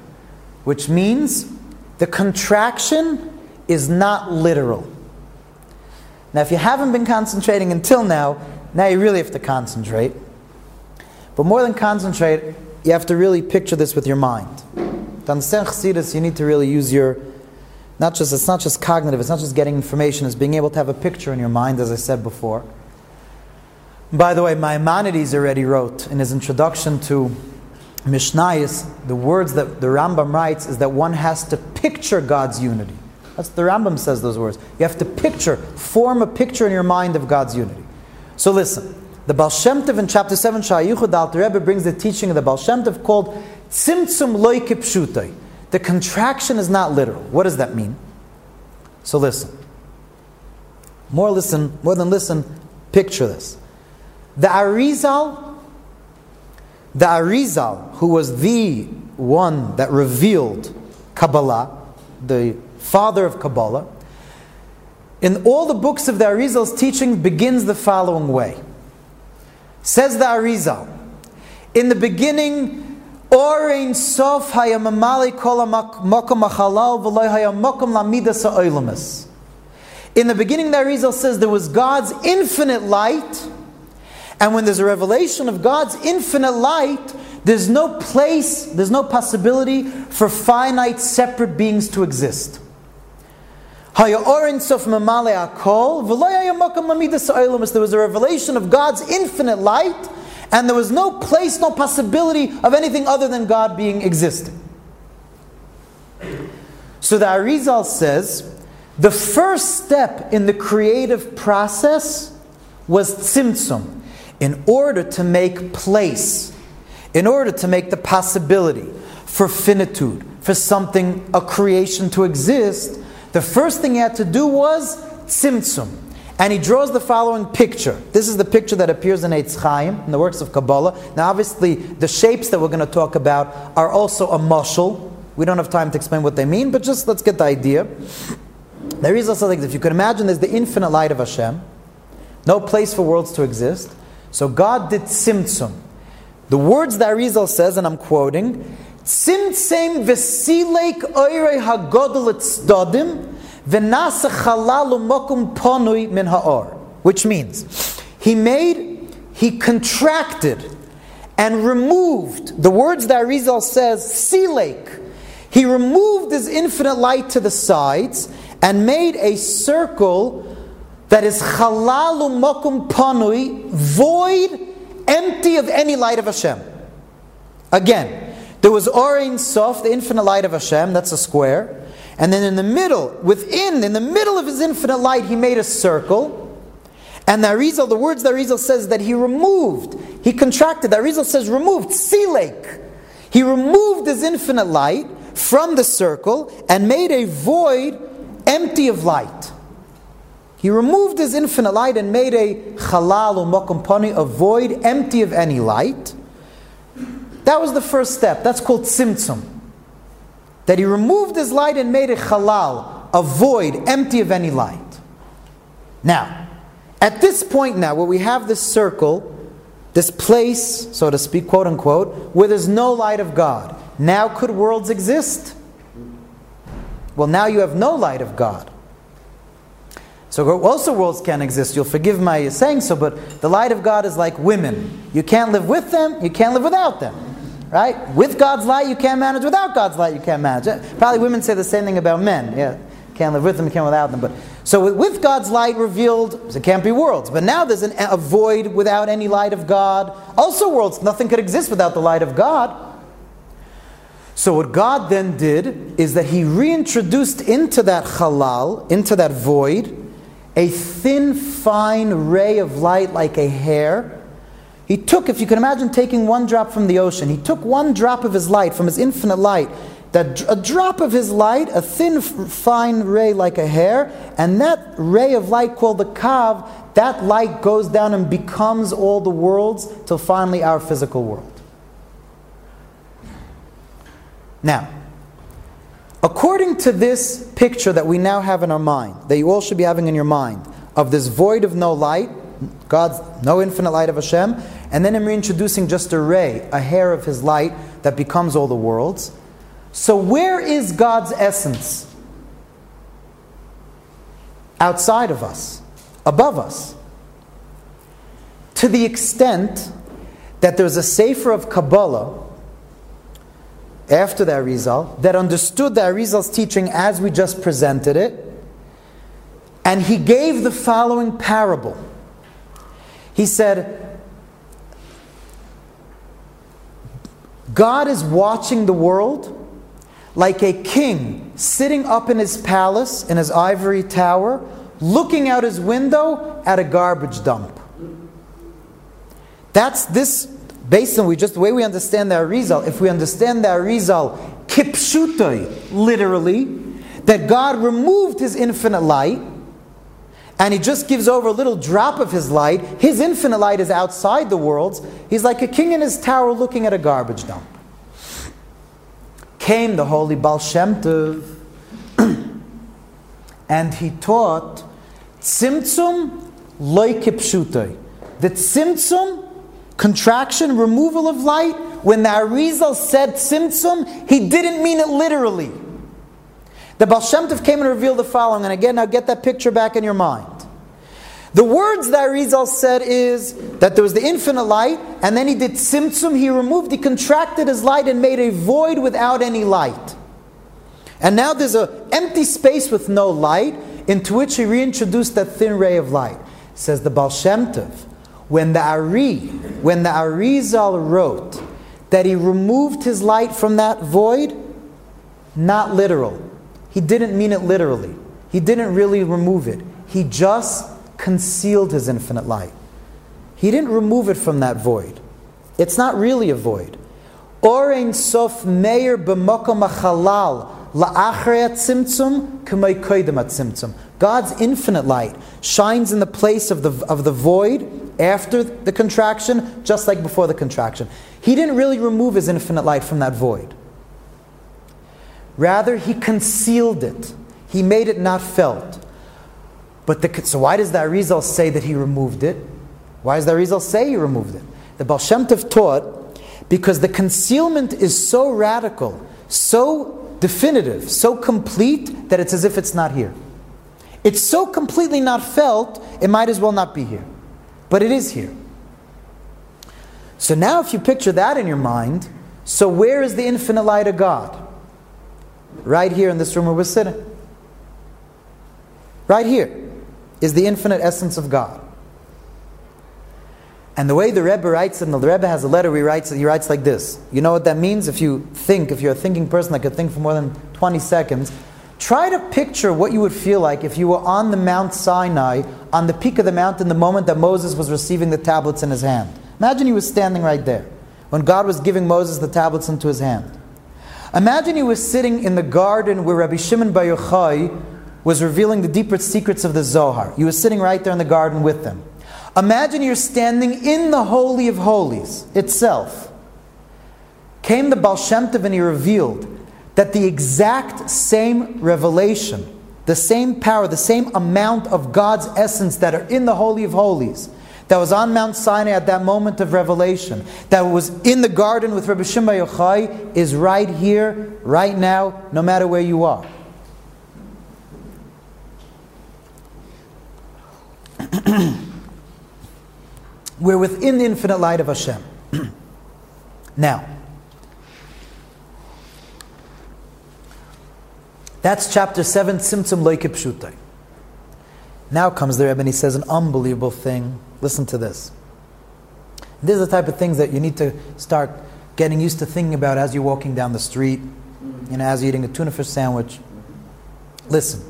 which means the contraction is not literal. Now if you haven't been concentrating until now, now you really have to concentrate. But more than concentrate, you have to really picture this with your mind. To understand Chassidus, you need to really use your, not just, it's not just cognitive, it's not just getting information, it's being able to have a picture in your mind, as I said before. By the way, Maimonides already wrote in his introduction to Mishnayos, the words that the Rambam writes is that one has to picture God's unity. That's the Rambam says those words. You have to picture, form a picture in your mind of God's unity. So listen. The Baal Shem Tov in chapter seven, Sha'ar HaYuchud, the Alter Rebbe brings the teaching of the Baal Shem Tov called Tzimtzum Loi Kipshutai. The contraction is not literal. What does that mean? So listen. More listen, more than listen, picture this. The Arizal, the Arizal, who was the one that revealed Kabbalah, the father of Kabbalah, in all the books of the Arizal's teaching begins the following way. Says the Arizal, in the beginning, Orein Sof Hayam Amali Kolam Makom Achalal V'Loi Hayam Makom Lamida Sa'olamas. In the beginning, the Arizal says there was God's infinite light, And when there's a revelation of God's infinite light, there's no place, there's no possibility for finite separate beings to exist. There was a revelation of God's infinite light, and there was no place, no possibility of anything other than God being existing. So the Arizal says, the first step in the creative process was tzimtzum, in order to make place, in order to make the possibility for finitude, for something, a creation to exist. The first thing he had to do was tzimtzum. And he draws the following picture. This is the picture that appears in Eitz Chaim, in the works of Kabbalah. Now obviously, the shapes that we're going to talk about are also a mashal. We don't have time to explain what they mean, but just let's get the idea. There is also like this. If you can imagine, there's the infinite light of Hashem. No place for worlds to exist. So God did tzimtzum. The words that Arizal says, and I'm quoting, Tzimtzem v'silek oirei hagodol tzdodim v'nasa chalal u'mokum ponui min ha'or. Which means, he made, he contracted and removed, the words that Arizal says, silek, he removed his infinite light to the sides and made a circle that is chalal u'mokum ponui, void, empty of any light of Hashem. Again, there was Or Ein Sof, the infinite light of Hashem, that's a square. And then in the middle, within, in the middle of his infinite light, he made a circle. And the Arizal, the words that Arizal says that he removed, he contracted, the Arizal says removed, Silek. He removed his infinite light from the circle and made a void empty of light. He removed his infinite light and made a Chalal u'Mokum Ponui, a void empty of any light. That was the first step. That's called tzimtzum. That he removed his light and made a chalal, a void, empty of any light. Now, at this point now, where we have this circle, this place, so to speak, quote unquote, where there's no light of God, now could worlds exist? Well, now you have no light of God. So also worlds can exist. You'll forgive my saying so, but the light of God is like women. You can't live with them, you can't live without them. Right? With God's light, you can't manage. Without God's light, you can't manage. Probably women say the same thing about men. Yeah, can't live with them, can't without them. But so with God's light revealed, there can't be worlds. But now there's an, a void without any light of God. Also worlds, nothing could exist without the light of God. So what God then did is that He reintroduced into that halal, into that void, a thin, fine ray of light like a hair. He took, if you can imagine taking one drop from the ocean, he took one drop of his light, from his infinite light, that a drop of his light, a thin, fine ray like a hair, and that ray of light called the kav, that light goes down and becomes all the worlds, till finally our physical world. Now, according to this picture that we now have in our mind, that you all should be having in your mind, of this void of no light, God's no infinite light of Hashem, and then I'm reintroducing just a ray, a hair of His light that becomes all the worlds. So where is God's essence? Outside of us, above us. To the extent that there's a Sefer of Kabbalah after the Arizal that understood the Arizal's teaching as we just presented it, and he gave the following parable. He said, God is watching the world like a king sitting up in his palace, in his ivory tower, looking out his window at a garbage dump. That's this, based on we just the way we understand the Arizal, if we understand the Arizal, kipshutai, literally, that God removed His infinite light, and He just gives over a little drop of His light. His infinite light is outside the worlds. He's like a king in his tower looking at a garbage dump. Came the holy Baal Shem Tov, and he taught Tzimtzum loy kipshutai. The Tzimtzum, contraction, removal of light, when the Arizal said Tzimtzum, he didn't mean it literally. The Baal Shem Tov came and revealed the following, and again, now get that picture back in your mind. The words that Arizal said is that there was the infinite light, and then he did tzimtzum, he removed, he contracted his light and made a void without any light. And now there's an empty space with no light, into which he reintroduced that thin ray of light. Says the Baal Shem Tov, when the Ari, when the Arizal wrote that he removed his light from that void, not literal. He didn't mean it literally. He didn't really remove it. He just concealed his infinite light. He didn't remove it from that void. It's not really a void. Or Ein Sof Meir b'makom hachalal la'achrei hatzimtzum k'may koydem hatzimtzum. God's infinite light shines in the place of the of the void after the contraction, just like before the contraction. He didn't really remove his infinite light from that void. Rather, he concealed it. He made it not felt. But the, so why does the Arizal say that he removed it? Why does the Arizal say he removed it? The Baal Shem Tov taught, because the concealment is so radical, so definitive, so complete, that it's as if it's not here. It's so completely not felt, it might as well not be here. But it is here. So now if you picture that in your mind, so where is the infinite light of God? Right here in this room where we're sitting. Right here is the infinite essence of God. And the way the Rebbe writes, and the Rebbe has a letter, he writes, he writes like this. You know what that means? If you think, if you're a thinking person that could think for more than twenty seconds, try to picture what you would feel like if you were on the Mount Sinai, on the peak of the mountain, the moment that Moses was receiving the tablets in his hand. Imagine he was standing right there, when God was giving Moses the tablets into his hand. Imagine he was sitting in the garden where Rabbi Shimon Bar Yochai was revealing the deeper secrets of the Zohar. He was sitting right there in the garden with them. Imagine you're standing in the Holy of Holies itself. Came the Baal Shem Tov and he revealed that the exact same revelation, the same power, the same amount of God's essence that are in the Holy of Holies, that was on Mount Sinai at that moment of revelation, that was in the garden with Rabbi Shimon Bar Yochai, is right here, right now, no matter where you are. We're within the infinite light of Hashem. Now, that's chapter seven, Tzimtzum Lo Kipshuto. Now comes the Rebbe and he says an unbelievable thing. Listen to this. These are the type of things that you need to start getting used to thinking about as you're walking down the street, you know, as you're eating a tuna fish sandwich. Listen.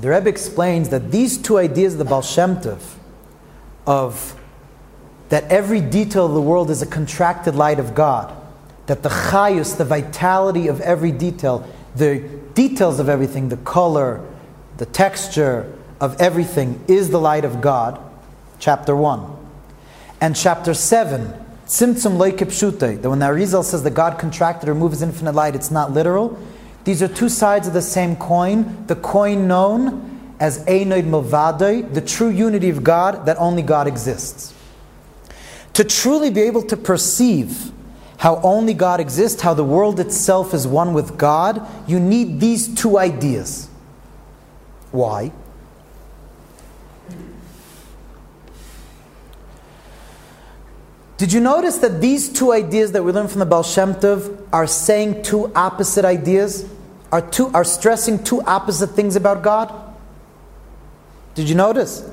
The Rebbe explains that these two ideas of the Baal Shem Tov, of that every detail of the world is a contracted light of God, that the chayus, the vitality of every detail, the details of everything, the color, the texture of everything is the light of God, chapter one. And chapter seven, Tzimtzum Lo Kipshuto, that when the Arizal says that God contracted or removed his infinite light, it's not literal. These are two sides of the same coin, the coin known as Einod Milvado, the true unity of God, that only God exists. To truly be able to perceive how only God exists, how the world itself is one with God, you need these two ideas. Why? Did you notice that these two ideas that we learned from the Baal Shem Tov are saying two opposite ideas? Are two are stressing two opposite things about God? Did you notice?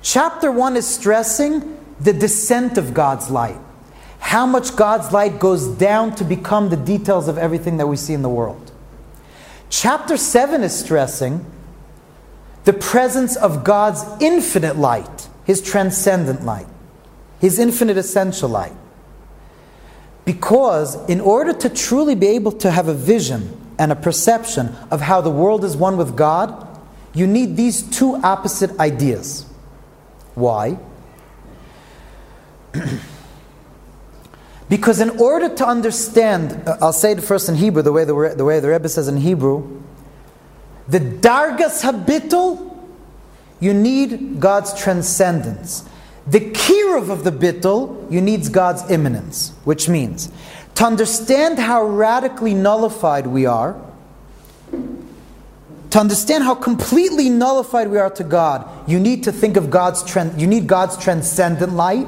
Chapter one is stressing the descent of God's light. How much God's light goes down to become the details of everything that we see in the world. Chapter seven is stressing the presence of God's infinite light, His transcendent light, His infinite essential light. Because in order to truly be able to have a vision and a perception of how the world is one with God, you need these two opposite ideas. Why? Because in order to understand, I'll say it first in Hebrew, the way the, the way the Rebbe says in Hebrew, the dargas habitul, you need God's transcendence. The kiruv of the bittul, you need God's immanence, which means to understand how radically nullified we are, To understand how completely nullified we are to God, you need to think of God's trend. You need God's transcendent light.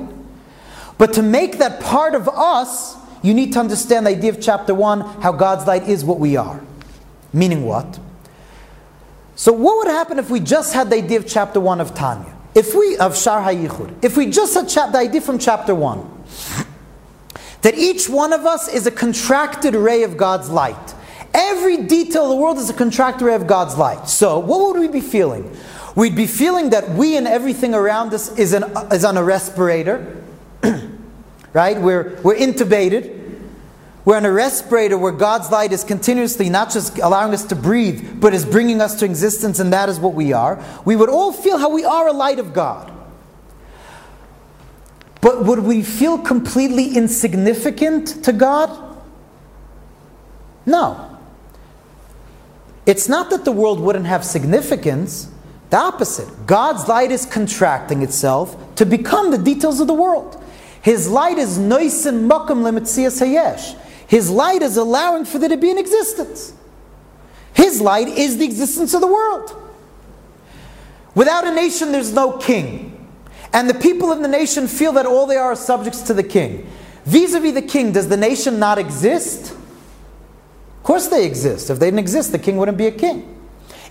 But to make that part of us, you need to understand the idea of chapter one, how God's light is what we are. Meaning what? So what would happen if we just had the idea of chapter one of Tanya? If we, of Sha'ar HaYuchud, if we just had chap, the idea from chapter one, that each one of us is a contracted ray of God's light. Every detail of the world is a contracted ray of God's light. So, what would we be feeling? We'd be feeling that we and everything around us is, an, is on a respirator. Right? We're, we're intubated. We're on a respirator where God's light is continuously not just allowing us to breathe, but is bringing us to existence, and that is what we are. We would all feel how we are a light of God. But would we feel completely insignificant to God? No. It's not that the world wouldn't have significance. The opposite. God's light is contracting itself to become the details of the world. His light is noisen makom lemetzias hayesh. His light is allowing for there to be an existence. His light is the existence of the world. Without a nation, there's no king. And the people in the nation feel that all they are are subjects to the king. Vis-a-vis the king, does the nation not exist? Of course they exist. If they didn't exist, the king wouldn't be a king.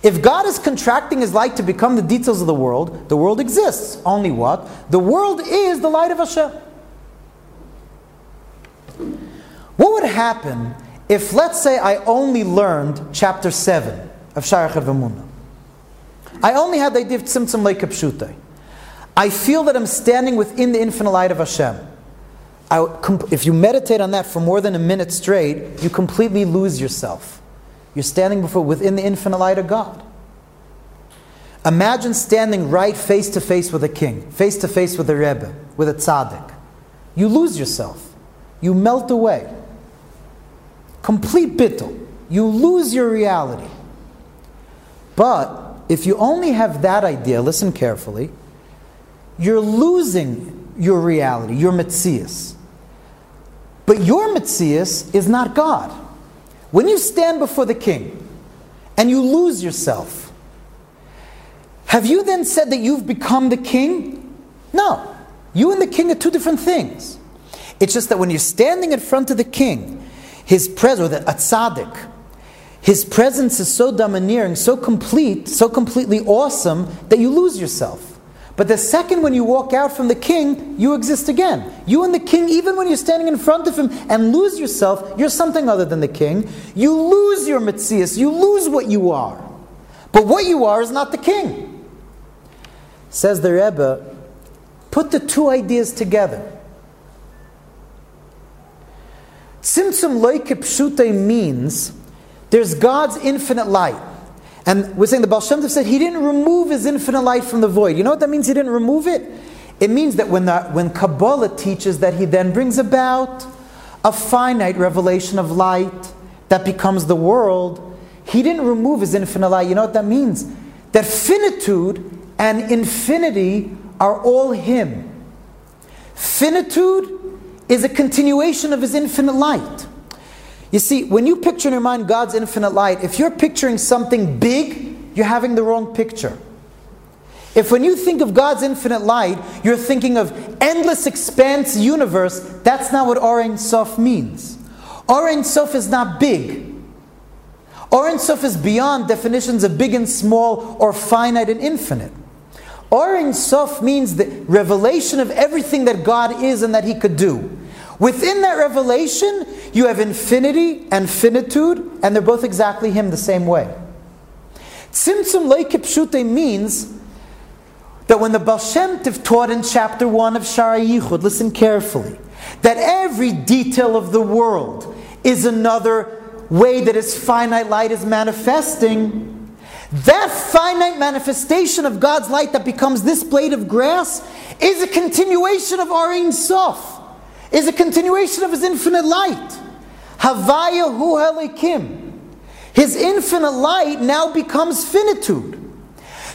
If God is contracting His light to become the details of the world, the world exists. Only what? The world is the light of Hashem. What would happen if, let's say, I only learned chapter seven of Sha'ar HaYuchud? I only had the idea of Tzimtzum Leikah Pshutai. I feel that I'm standing within the infinite light of Hashem. I, if you meditate on that for more than a minute straight, you completely lose yourself. You're standing before within the infinite light of God. Imagine standing right face to face with a king, face to face with a Rebbe, with a tzaddik. You lose yourself. You melt away. Complete bittul. You lose your reality. But if you only have that idea, listen carefully, you're losing your reality, your metzias. But your metzias is not God. When you stand before the king and you lose yourself, have you then said that you've become the king? No. You and the king are two different things. It's just that when you're standing in front of the king, his presence, or the tzaddik, his presence is so domineering, so complete, so completely awesome that you lose yourself. But the second when you walk out from the king, you exist again. You and the king, even when you're standing in front of him and lose yourself, you're something other than the king. You lose your metzias, you lose what you are. But what you are is not the king. Says the Rebbe, put the two ideas together. Tzimtzum Leikah Pshutai means there's God's infinite light. And we're saying the Baal Shem Tov said he didn't remove his infinite light from the void. You know what that means, he didn't remove it? It means that when, the, when Kabbalah teaches that he then brings about a finite revelation of light that becomes the world, he didn't remove his infinite light. You know what that means? That finitude and infinity are all him. Finitude is a continuation of his infinite light. You see, when you picture in your mind God's infinite light, if you're picturing something big, you're having the wrong picture. If when you think of God's infinite light, you're thinking of endless expanse universe, that's not what Or Ein Sof means. Or Ein Sof is not big. Or Ein Sof is beyond definitions of big and small or finite and infinite. Or Ein Sof means the revelation of everything that God is and that He could do. Within that revelation, you have infinity and finitude, and they're both exactly Him the same way. Tzimtzum Leikah Pshutai means that when the Baal Shem Tov taught in chapter one of Sha'ar HaYuchud, listen carefully, that every detail of the world is another way that His finite light is manifesting. That finite manifestation of God's light that becomes this blade of grass is a continuation of Or Ein Sof. Is a continuation of His infinite light. Havaya hu helikim. His infinite light now becomes finitude.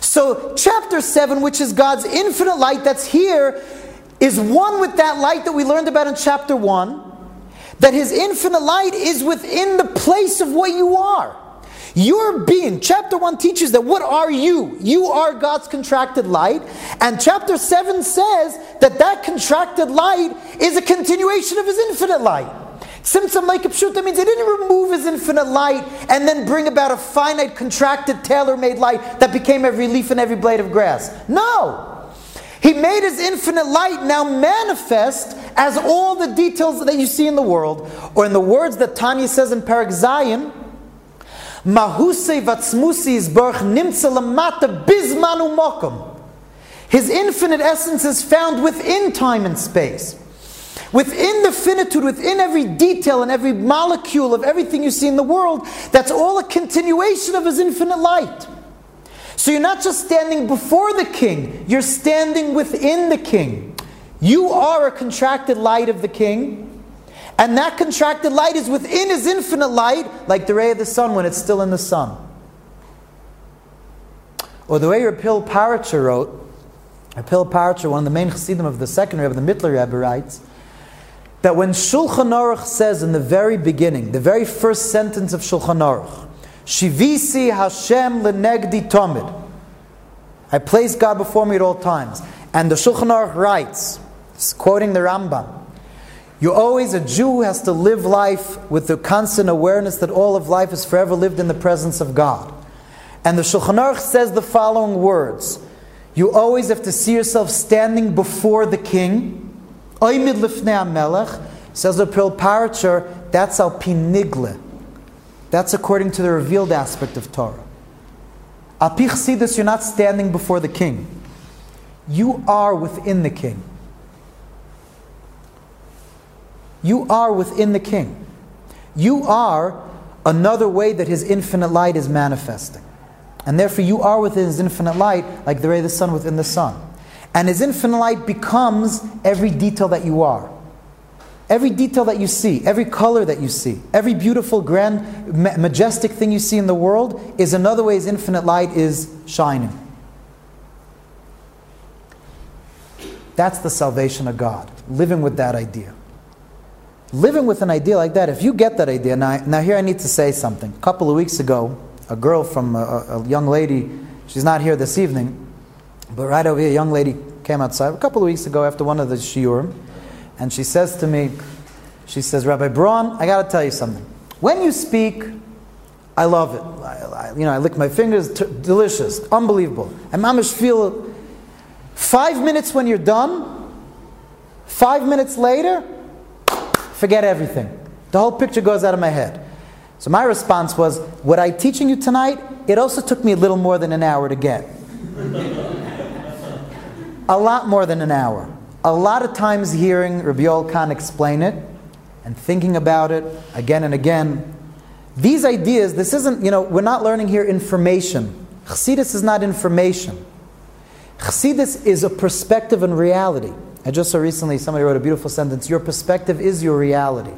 So chapter seven, which is God's infinite light that's here, is one with that light that we learned about in chapter one, that His infinite light is within the place of what you are. Your being, chapter one teaches that what are you? You are God's contracted light. And chapter seven says that that contracted light is a continuation of His infinite light. Simsam Leik Pshuta means they didn't remove His infinite light and then bring about a finite, contracted, tailor-made light that became every leaf and every blade of grass. No! He made His infinite light now manifest as all the details that you see in the world, or in the words that Tanya says in Perek Zion, Mahusei Vatsmusi Yisbarach Nimtza Lamata Bizman Umokum. His infinite essence is found within time and space. Within the finitude, within every detail and every molecule of everything you see in the world, that's all a continuation of His infinite light. So you're not just standing before the King, you're standing within the King. You are a contracted light of the King, and that contracted light is within His infinite light, like the ray of the sun when it's still in the sun. Or the way Rapil Paracher wrote, Rapil Paracher, one of the main Chassidim of the second Rebbe, the Mittler Rebbe, writes, that when Shulchan Aruch says in the very beginning, the very first sentence of Shulchan Aruch, Shivisi Hashem lenegdi tomid, I place God before me at all times. And the Shulchan Aruch writes, quoting the Rambam, you always, a Jew has to live life with the constant awareness that all of life is forever lived in the presence of God. And the Shulchan Aruch says the following words, you always have to see yourself standing before the King. Oymid lifnei ha-melech, says the Pil Paracher, that's al pi nigle. That's according to the revealed aspect of Torah. Al pi chassidus, you're not standing before the King. You are within the King. You are within the King. You are another way that His infinite light is manifesting. And therefore you are within His infinite light, like the ray of the sun within the sun. And His infinite light becomes every detail that you are. Every detail that you see, every color that you see, every beautiful, grand, ma- majestic thing you see in the world is another way His infinite light is shining. That's the salvation of God, living with that idea. Living with an idea like that, if you get that idea, now, now here I need to say something. A couple of weeks ago, a girl from, a, a young lady, she's not here this evening, but right over here, a young lady came outside a couple of weeks ago after one of the shiurim, and she says to me, she says, Rabbi Braun, I got to tell you something. When you speak, I love it. I, I, you know, I lick my fingers, t- delicious, unbelievable. I mamish feel five minutes when you're done, five minutes later, forget everything. The whole picture goes out of my head. So my response was, what I'm teaching you tonight, it also took me a little more than an hour to get. A lot more than an hour. A lot of times hearing Rabbi Yolkan explain it and thinking about it again and again. These ideas, this isn't, you know, we're not learning here information. Chassidus is not information. Chassidus is a perspective and reality. I just saw recently somebody wrote a beautiful sentence, your perspective is your reality.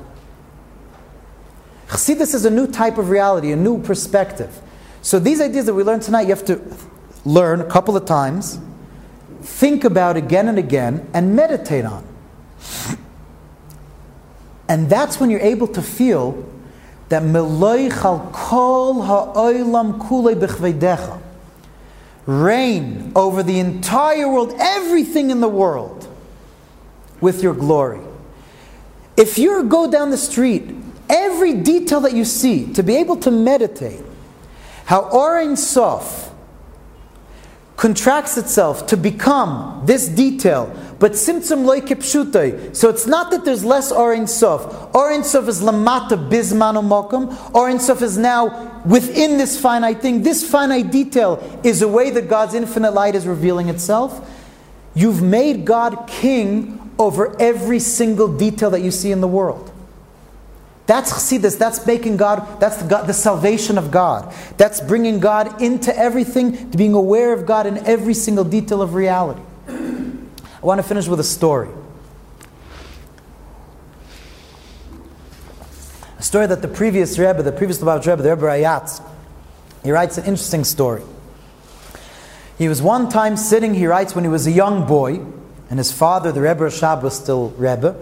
Chassidus is a new type of reality, a new perspective. So these ideas that we learned tonight, you have to learn a couple of times, think about again and again, and meditate on. And that's when you're able to feel that Meloich al kol ha'olam kulei b'chveidecha, reign over the entire world, everything in the world, with your glory. If you go down the street, every detail that you see, to be able to meditate, how Orein Sof contracts itself to become this detail, but simtzum loy kipshutai. So it's not that there's less Orein Sof. Orein Sof is lamata bizman umokum. Orein Sof is now within this finite thing. This finite detail is a way that God's infinite light is revealing itself. You've made God king over every single detail that you see in the world. That's Chassidus, that's making God, that's the, God, the salvation of God. That's bringing God into everything, to being aware of God in every single detail of reality. I want to finish with a story. A story that the previous Rebbe, the previous Lubavitch Rebbe, the Rebbe Rayatz, he writes an interesting story. He was one time sitting, he writes, when he was a young boy, and his father, the Rebbe Rashab, was still Rebbe.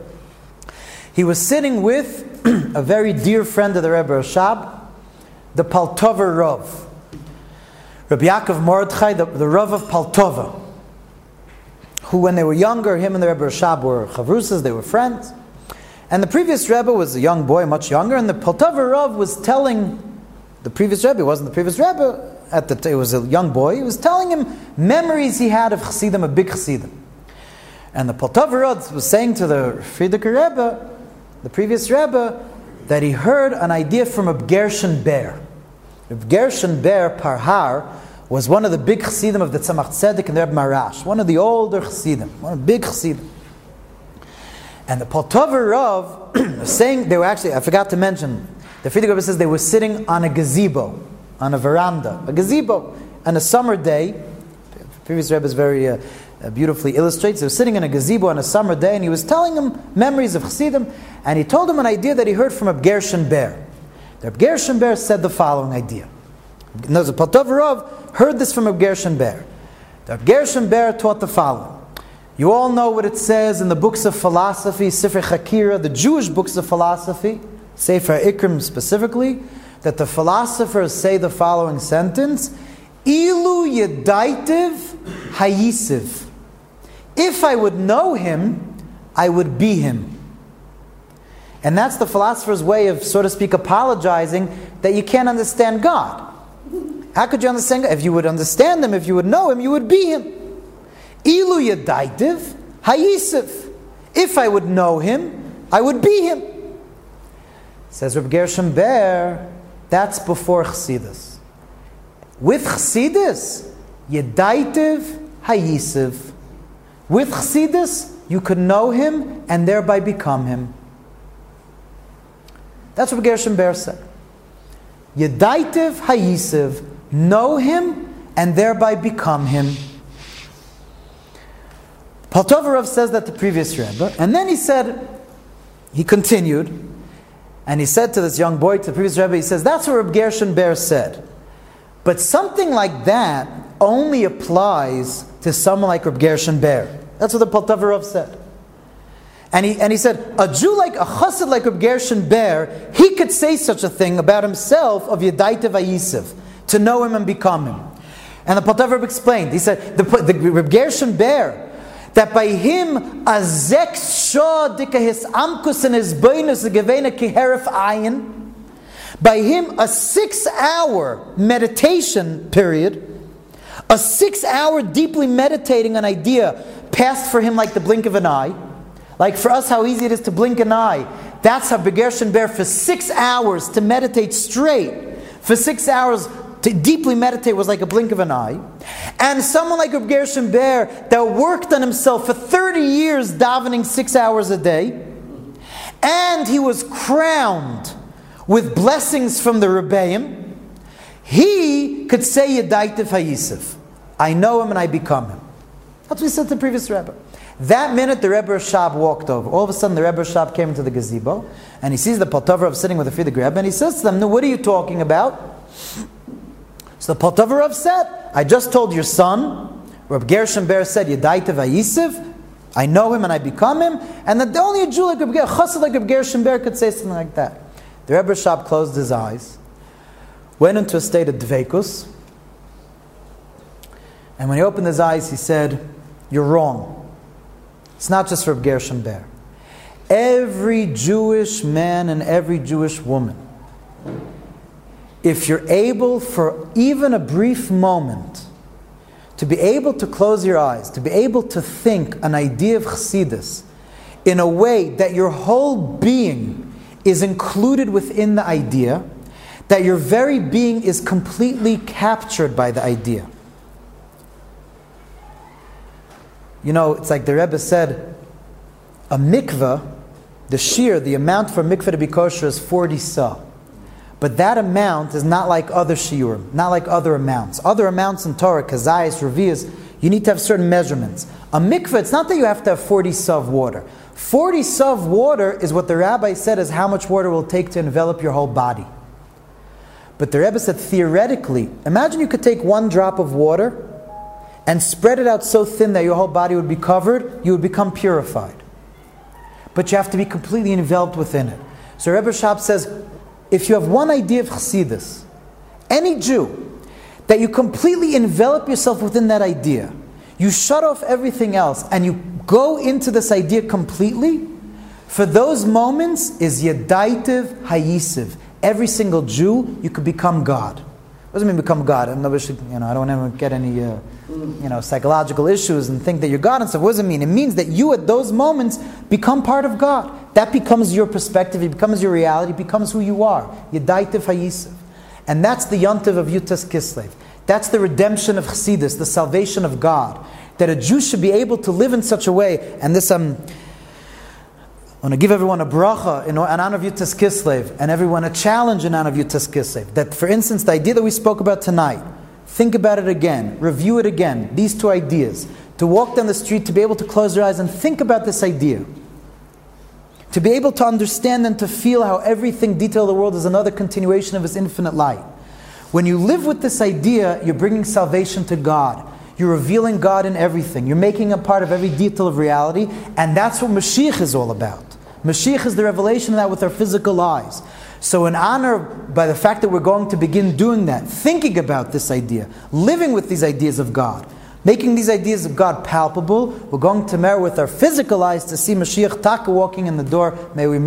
He was sitting with a very dear friend of the Rebbe Rashab, the Paltova Rav, Rabbi Yaakov Mordechai, the, the Rav of Paltova, who when they were younger, him and the Rebbe Rashab were chavrusas, they were friends. And the previous Rebbe was a young boy, much younger, and the Paltova Rav was telling the previous Rebbe, it wasn't the previous Rebbe, at the t- it was a young boy, he was telling him memories he had of Chassidim, a big Chassidim. And the Paltova Rav was saying to the Friedrich Rebbe, the previous Rebbe, that he heard an idea from Reb Gershon Ber. Reb Gershon Ber Parhar was one of the big Chassidim of the Tzemach Tzedek and the Reb Marash, one of the older Chassidim, one of the big Chassidim. And the Paltova Rav was saying, they were actually, I forgot to mention, the Friedrich Rebbe says they were sitting on a gazebo, on a veranda, a gazebo, on a summer day. The previous Rebbe is very uh, beautifully illustrates, they were sitting in a gazebo on a summer day, and he was telling him memories of Chassidim, and he told him an idea that he heard from Reb Gershon Ber. Reb Gershon Ber said the following idea. And the Paltova Rav heard this from Reb Gershon Ber. Reb Gershon Ber taught the following. You all know what it says in the books of philosophy, Sefer Hakira, the Jewish books of philosophy, Sefer Ikrim specifically, that the philosophers say the following sentence, Ilu Yedaitiv Hayisiv. If I would know him, I would be him. And that's the philosopher's way of, so to speak, apologizing that you can't understand God. How could you understand God? If you would understand him, if you would know him, you would be him. Ilu yadaitiv hayisiv. If I would know him, I would be him. Says Reb Gershon Ber, that's before Chassidus. With Chassidus, yadaitiv hayisiv. With Chassidus, you could know him and thereby become him. That's what Gershon Ber said. Yedaitiv hayisiv. Know him and thereby become him. Paltova Rav says that the previous Rebbe. And then he said, he continued, and he said to this young boy, to the previous Rebbe, he says, that's what Reb Gershon Ber said. But something like that only applies to someone like Reb Gershon Ber. That's what the Paltova Rav said. And he and he said, a Jew like, a chassid like Reb Gershon Ber, he could say such a thing about himself of Yedaitiv Hayisiv, to know him and become him. And the Paltova Rebbe explained, he said, the, the Reb Gershon Ber, that by him, Azek Shah Dika his Amkus and his Bainus Gevena Kiherif Ayin, by him a six hour meditation period, a six hour deeply meditating an idea passed for him like the blink of an eye. Like for us, how easy it is to blink an eye. That's how Reb Gershon Ber, for six hours to meditate straight, for six hours to deeply meditate was like a blink of an eye. And someone like Reb Gershon Ber that worked on himself for thirty years davening six hours a day, and he was crowned with blessings from the Rebbeim, he could say Yedaitiv Hayisiv. I know him and I become him. That's what we said to the previous Rebbe. That minute the Rebbe Rashab walked over. All of a sudden the Rebbe Rashab came into the gazebo and he sees the Paltova Rav sitting with the Friedrich Rebbe and he says to them, no, what are you talking about? So the Paltova Rav said, I just told your son, Reb Gershon Ber said, Yedaitiv Hayisiv, I know him and I become him, and that only a Jew like Reb Gershon, like Reb Gershon Ber could say something like that. The Rebbe Rashab closed his eyes, went into a state of dveikus, and when he opened his eyes he said, you're wrong. It's not just for Reb Gershon Ber. Every Jewish man and every Jewish woman, if you're able for even a brief moment to be able to close your eyes, to be able to think an idea of Chassidus in a way that your whole being is included within the idea, that your very being is completely captured by the idea. You know, it's like the Rebbe said, a mikveh, the shear, the amount for mikveh to be kosher is forty sa. But that amount is not like other shiurim, not like other amounts. Other amounts in Torah, kazayas, revias, you need to have certain measurements. A mikveh, it's not that you have to have forty sa of water. forty sa of water is what the rabbi said is how much water will take to envelop your whole body. But the Rebbe said, theoretically, imagine you could take one drop of water and spread it out so thin that your whole body would be covered, you would become purified. But you have to be completely enveloped within it. So Rebbe Shab says, if you have one idea of Chassidus, any Jew, that you completely envelop yourself within that idea, you shut off everything else, and you go into this idea completely, for those moments is Yadaitiv Hayisiv. Every single Jew, you could become God. What does it mean become God? I'm not sure, you know, I don't ever get any uh, you know, psychological issues and think that you're God and stuff. What does it mean? It means that you at those moments become part of God. That becomes your perspective, it becomes your reality, it becomes who you are. Yadaitiv Hayisiv. And that's the Yontiv of Yud Tes Kislev. That's the redemption of Chassidus, the salvation of God. That a Jew should be able to live in such a way, and this I'm... Um, I want to give everyone a bracha in honor of Yud Tes Kislev, and everyone a challenge in honor of Yud Tes Kislev. That, for instance, the idea that we spoke about tonight, think about it again, review it again, these two ideas. To walk down the street, to be able to close your eyes and think about this idea. To be able to understand and to feel how everything detail of the world is another continuation of His infinite light. When you live with this idea, you're bringing salvation to God. You're revealing God in everything. You're making a part of every detail of reality, and that's what Mashiach is all about. Mashiach is the revelation of that with our physical eyes. So in honor, by the fact that we're going to begin doing that, thinking about this idea, living with these ideas of God, making these ideas of God palpable, we're going to mirror with our physical eyes to see Mashiach Taka walking in the door. May we